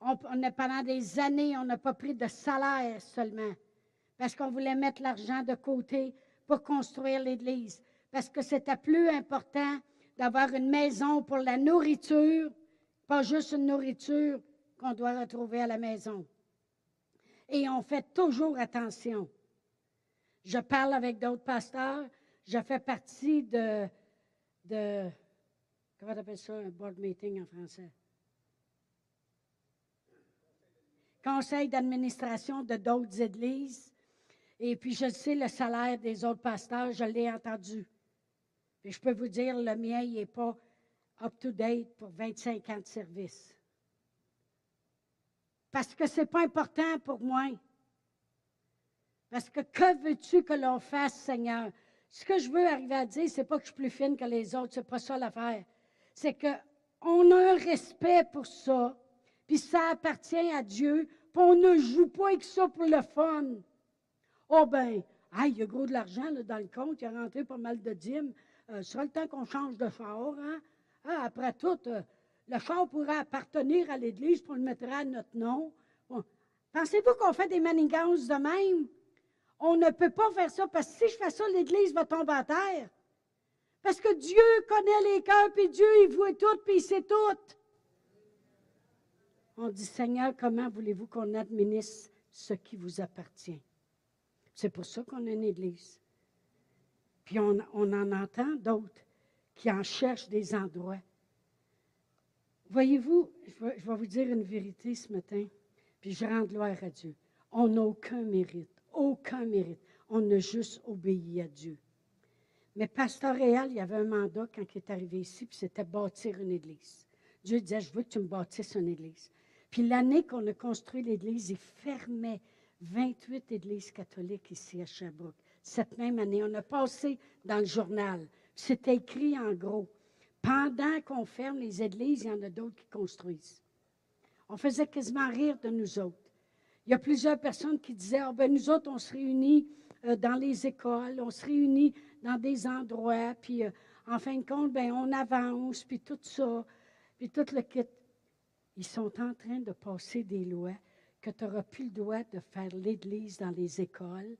On, on a, pendant des années, on n'a pas pris de salaire seulement, parce qu'on voulait mettre l'argent de côté pour construire l'Église, parce que c'était plus important d'avoir une maison pour la nourriture, pas juste une nourriture qu'on doit retrouver à la maison. Et on fait toujours attention. Je parle avec d'autres pasteurs. Je fais partie de, de comment on appelle ça, un board meeting en français? Conseil d'administration de d'autres églises. Et puis, je sais le salaire des autres pasteurs, je l'ai entendu. Et je peux vous dire, le mien, il n'est pas up-to-date pour vingt-cinq ans de service. Parce que ce n'est pas important pour moi. Parce que que veux-tu que l'on fasse, Seigneur? Ce que je veux arriver à dire, ce n'est pas que je suis plus fine que les autres, ce n'est pas ça l'affaire. C'est qu'on a un respect pour ça, puis ça appartient à Dieu, puis on ne joue pas avec ça pour le fun. Oh ben, ah, il y a gros de l'argent là, dans le compte, il a rentré pas mal de dîmes. Euh, ce sera le temps qu'on change de char. Hein? Ah, après tout, euh, le char pourra appartenir à l'Église, puis on le mettra à notre nom. Bon. Pensez-vous qu'on fait des manigances de même? On ne peut pas faire ça, parce que si je fais ça, l'Église va tomber à terre. Parce que Dieu connaît les cœurs, puis Dieu, il voit tout, puis il sait tout. On dit, Seigneur, comment voulez-vous qu'on administre ce qui vous appartient? C'est pour ça qu'on a une Église. Puis on, on en entend d'autres qui en cherchent des endroits. Voyez-vous, je vais, je vais vous dire une vérité ce matin, puis je rends gloire à Dieu. On n'a aucun mérite. Aucun mérite. On a juste obéi à Dieu. Mais Pasteur Réal, il y avait un mandat quand il est arrivé ici, puis c'était bâtir une église. Dieu disait, je veux que tu me bâtisses une église. Puis l'année qu'on a construit l'église, il fermait vingt-huit églises catholiques ici à Sherbrooke. Cette même année, on a passé dans le journal. C'était écrit en gros. Pendant qu'on ferme les églises, il y en a d'autres qui construisent. On faisait quasiment rire de nous autres. Il y a plusieurs personnes qui disaient, oh, « ben nous autres, on se réunit euh, dans les écoles, on se réunit dans des endroits, puis euh, en fin de compte, ben, on avance, puis tout ça, puis tout le kit. » Ils sont en train de passer des lois que tu n'auras plus le droit de faire l'Église dans les écoles,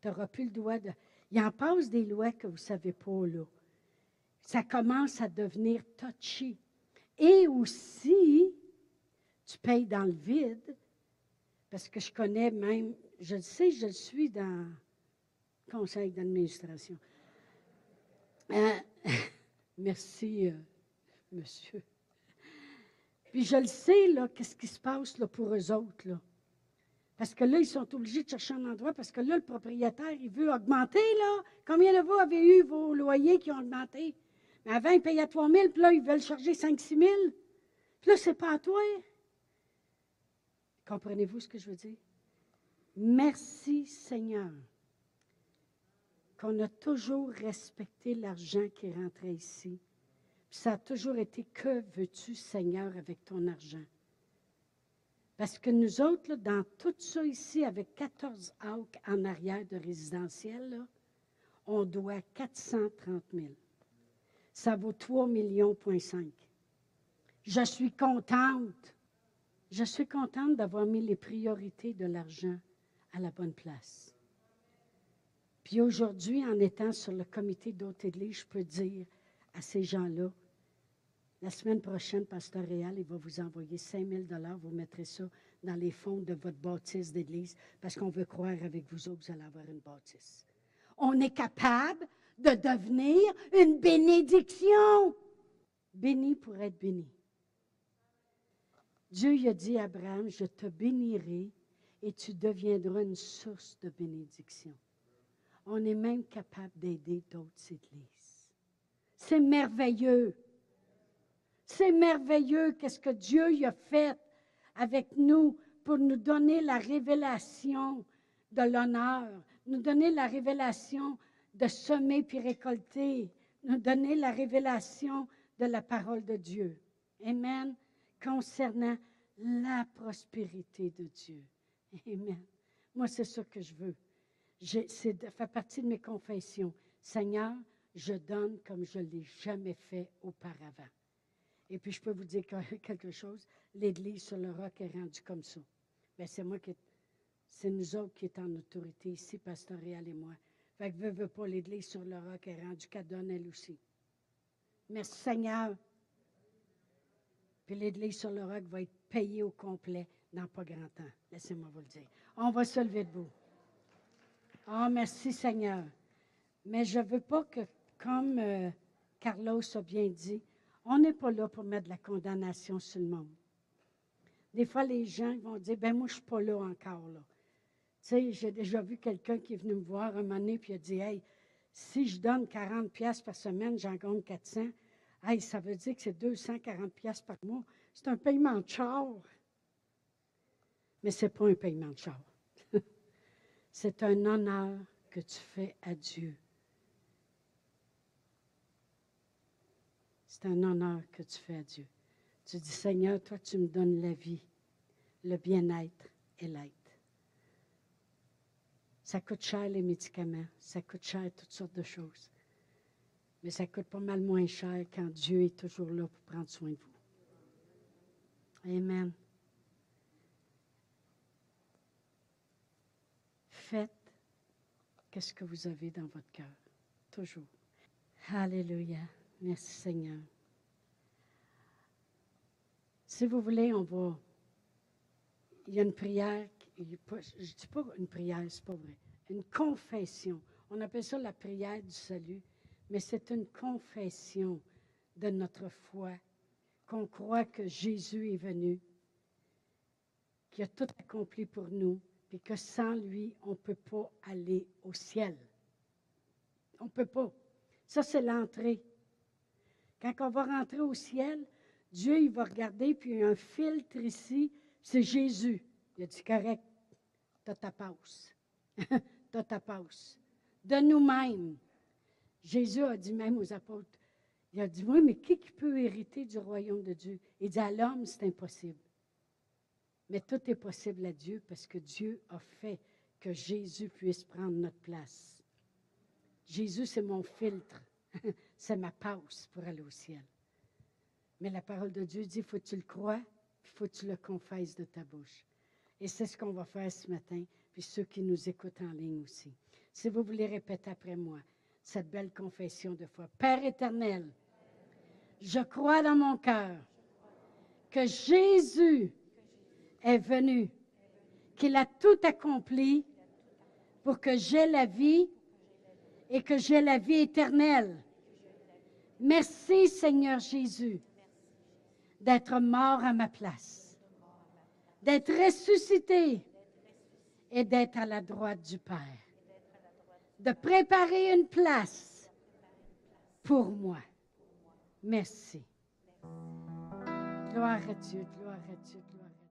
tu n'auras plus le droit de... Il en passe des lois que vous ne savez pas, là. Ça commence à devenir touchy. Et aussi, tu payes dans le vide. Parce que je connais même, je le sais, je le suis dans le conseil d'administration. Euh, merci, euh, monsieur. Puis je le sais, là, qu'est-ce qui se passe là, pour eux autres, là. Parce que là, ils sont obligés de chercher un endroit, parce que là, le propriétaire, il veut augmenter, là. Combien de vous avez eu vos loyers qui ont augmenté? Mais avant, ils payaient trois mille, puis là, ils veulent charger cinq à six mille. Puis là, c'est pas à toi. Comprenez-vous ce que je veux dire? Merci, Seigneur, qu'on a toujours respecté l'argent qui rentrait ici. Puis ça a toujours été « Que veux-tu, Seigneur, avec ton argent? » Parce que nous autres, là, dans tout ça ici, avec quatorze acres en arrière de résidentiel, là, on doit quatre cent trente mille. Ça vaut trois virgule cinq millions. Je suis contente. Je suis contente d'avoir mis les priorités de l'argent à la bonne place. Puis aujourd'hui, en étant sur le comité d'autres églises, je peux dire à ces gens-là, la semaine prochaine, Pasteur Réal, il va vous envoyer cinq mille dollars. Vous mettrez ça dans les fonds de votre bâtisse d'église parce qu'on veut croire avec vous autres que vous allez avoir une bâtisse. On est capable de devenir une bénédiction. Béni pour être béni. Dieu il a dit à Abraham, je te bénirai et tu deviendras une source de bénédiction. On est même capable d'aider d'autres églises. C'est merveilleux. C'est merveilleux qu'est-ce que Dieu il a fait avec nous pour nous donner la révélation de l'honneur, nous donner la révélation de semer puis récolter, nous donner la révélation de la parole de Dieu. Amen. Concernant la prospérité de Dieu. Amen. Moi, c'est ça que je veux. Je, c'est de faire partie de mes confessions. Seigneur, je donne comme je ne l'ai jamais fait auparavant. Et puis, je peux vous dire quelque chose, l'Église sur le roc est rendue comme ça. Bien, c'est moi qui, c'est nous autres qui sommes en autorité ici, Pasteur Réal et moi. Fait que, veux, veux pas, l'Église sur le roc est rendue qu'elle donne elle aussi. Merci Seigneur. Puis l'Église sur le roc va être payée au complet dans pas grand temps. Laissez-moi vous le dire. On va se lever debout. Ah, oh, merci Seigneur. Mais je veux pas que, comme euh, Carlos a bien dit, on n'est pas là pour mettre de la condamnation sur le monde. Des fois, les gens vont dire, ben moi, je ne suis pas là encore. Là. Tu sais, j'ai déjà vu quelqu'un qui est venu me voir un moment donné, puis il a dit, hey, si je donne quarante piastres par semaine, j'en gagne quatre cents. Hey, ça veut dire que c'est deux cent quarante piastres par mois. C'est un paiement de char. Mais ce n'est pas un paiement de char. C'est un honneur que tu fais à Dieu. C'est un honneur que tu fais à Dieu. Tu dis, Seigneur, toi, tu me donnes la vie, le bien-être et l'être. Ça coûte cher les médicaments, ça coûte cher toutes sortes de choses. Mais ça coûte pas mal moins cher quand Dieu est toujours là pour prendre soin de vous. Amen. Faites qu'est-ce que vous avez dans votre cœur, toujours. Alléluia. Merci Seigneur. Si vous voulez, on va... Il y a une prière, je ne dis pas une prière, c'est pas vrai, une confession. On appelle ça la prière du salut, mais c'est une confession de notre foi, qu'on croit que Jésus est venu, qu'il a tout accompli pour nous, puis que sans lui, on ne peut pas aller au ciel. On ne peut pas. Ça, c'est l'entrée. Quand on va rentrer au ciel, Dieu, il va regarder, puis il y a un filtre ici, c'est Jésus. Il a dit, correct, t'as ta passe. T'as ta passe. De nous-mêmes. Jésus a dit même aux apôtres, il a dit, oui, mais qui peut hériter du royaume de Dieu? Il dit, à l'homme, c'est impossible. Mais tout est possible à Dieu, parce que Dieu a fait que Jésus puisse prendre notre place. Jésus, c'est mon filtre. C'est ma passe pour aller au ciel. Mais la parole de Dieu dit, il faut que tu le croies, puis il faut que tu le confesses de ta bouche. Et c'est ce qu'on va faire ce matin, puis ceux qui nous écoutent en ligne aussi. Si vous voulez répéter après moi, cette belle confession de foi. Père éternel, je crois dans mon cœur que Jésus est venu, qu'il a tout accompli pour que j'aie la vie et que j'ai la vie éternelle. Merci, Seigneur Jésus, d'être mort à ma place, d'être ressuscité et d'être à la droite du Père, de préparer une place pour moi. Merci. Gloire à Dieu, gloire à Dieu, gloire à Dieu.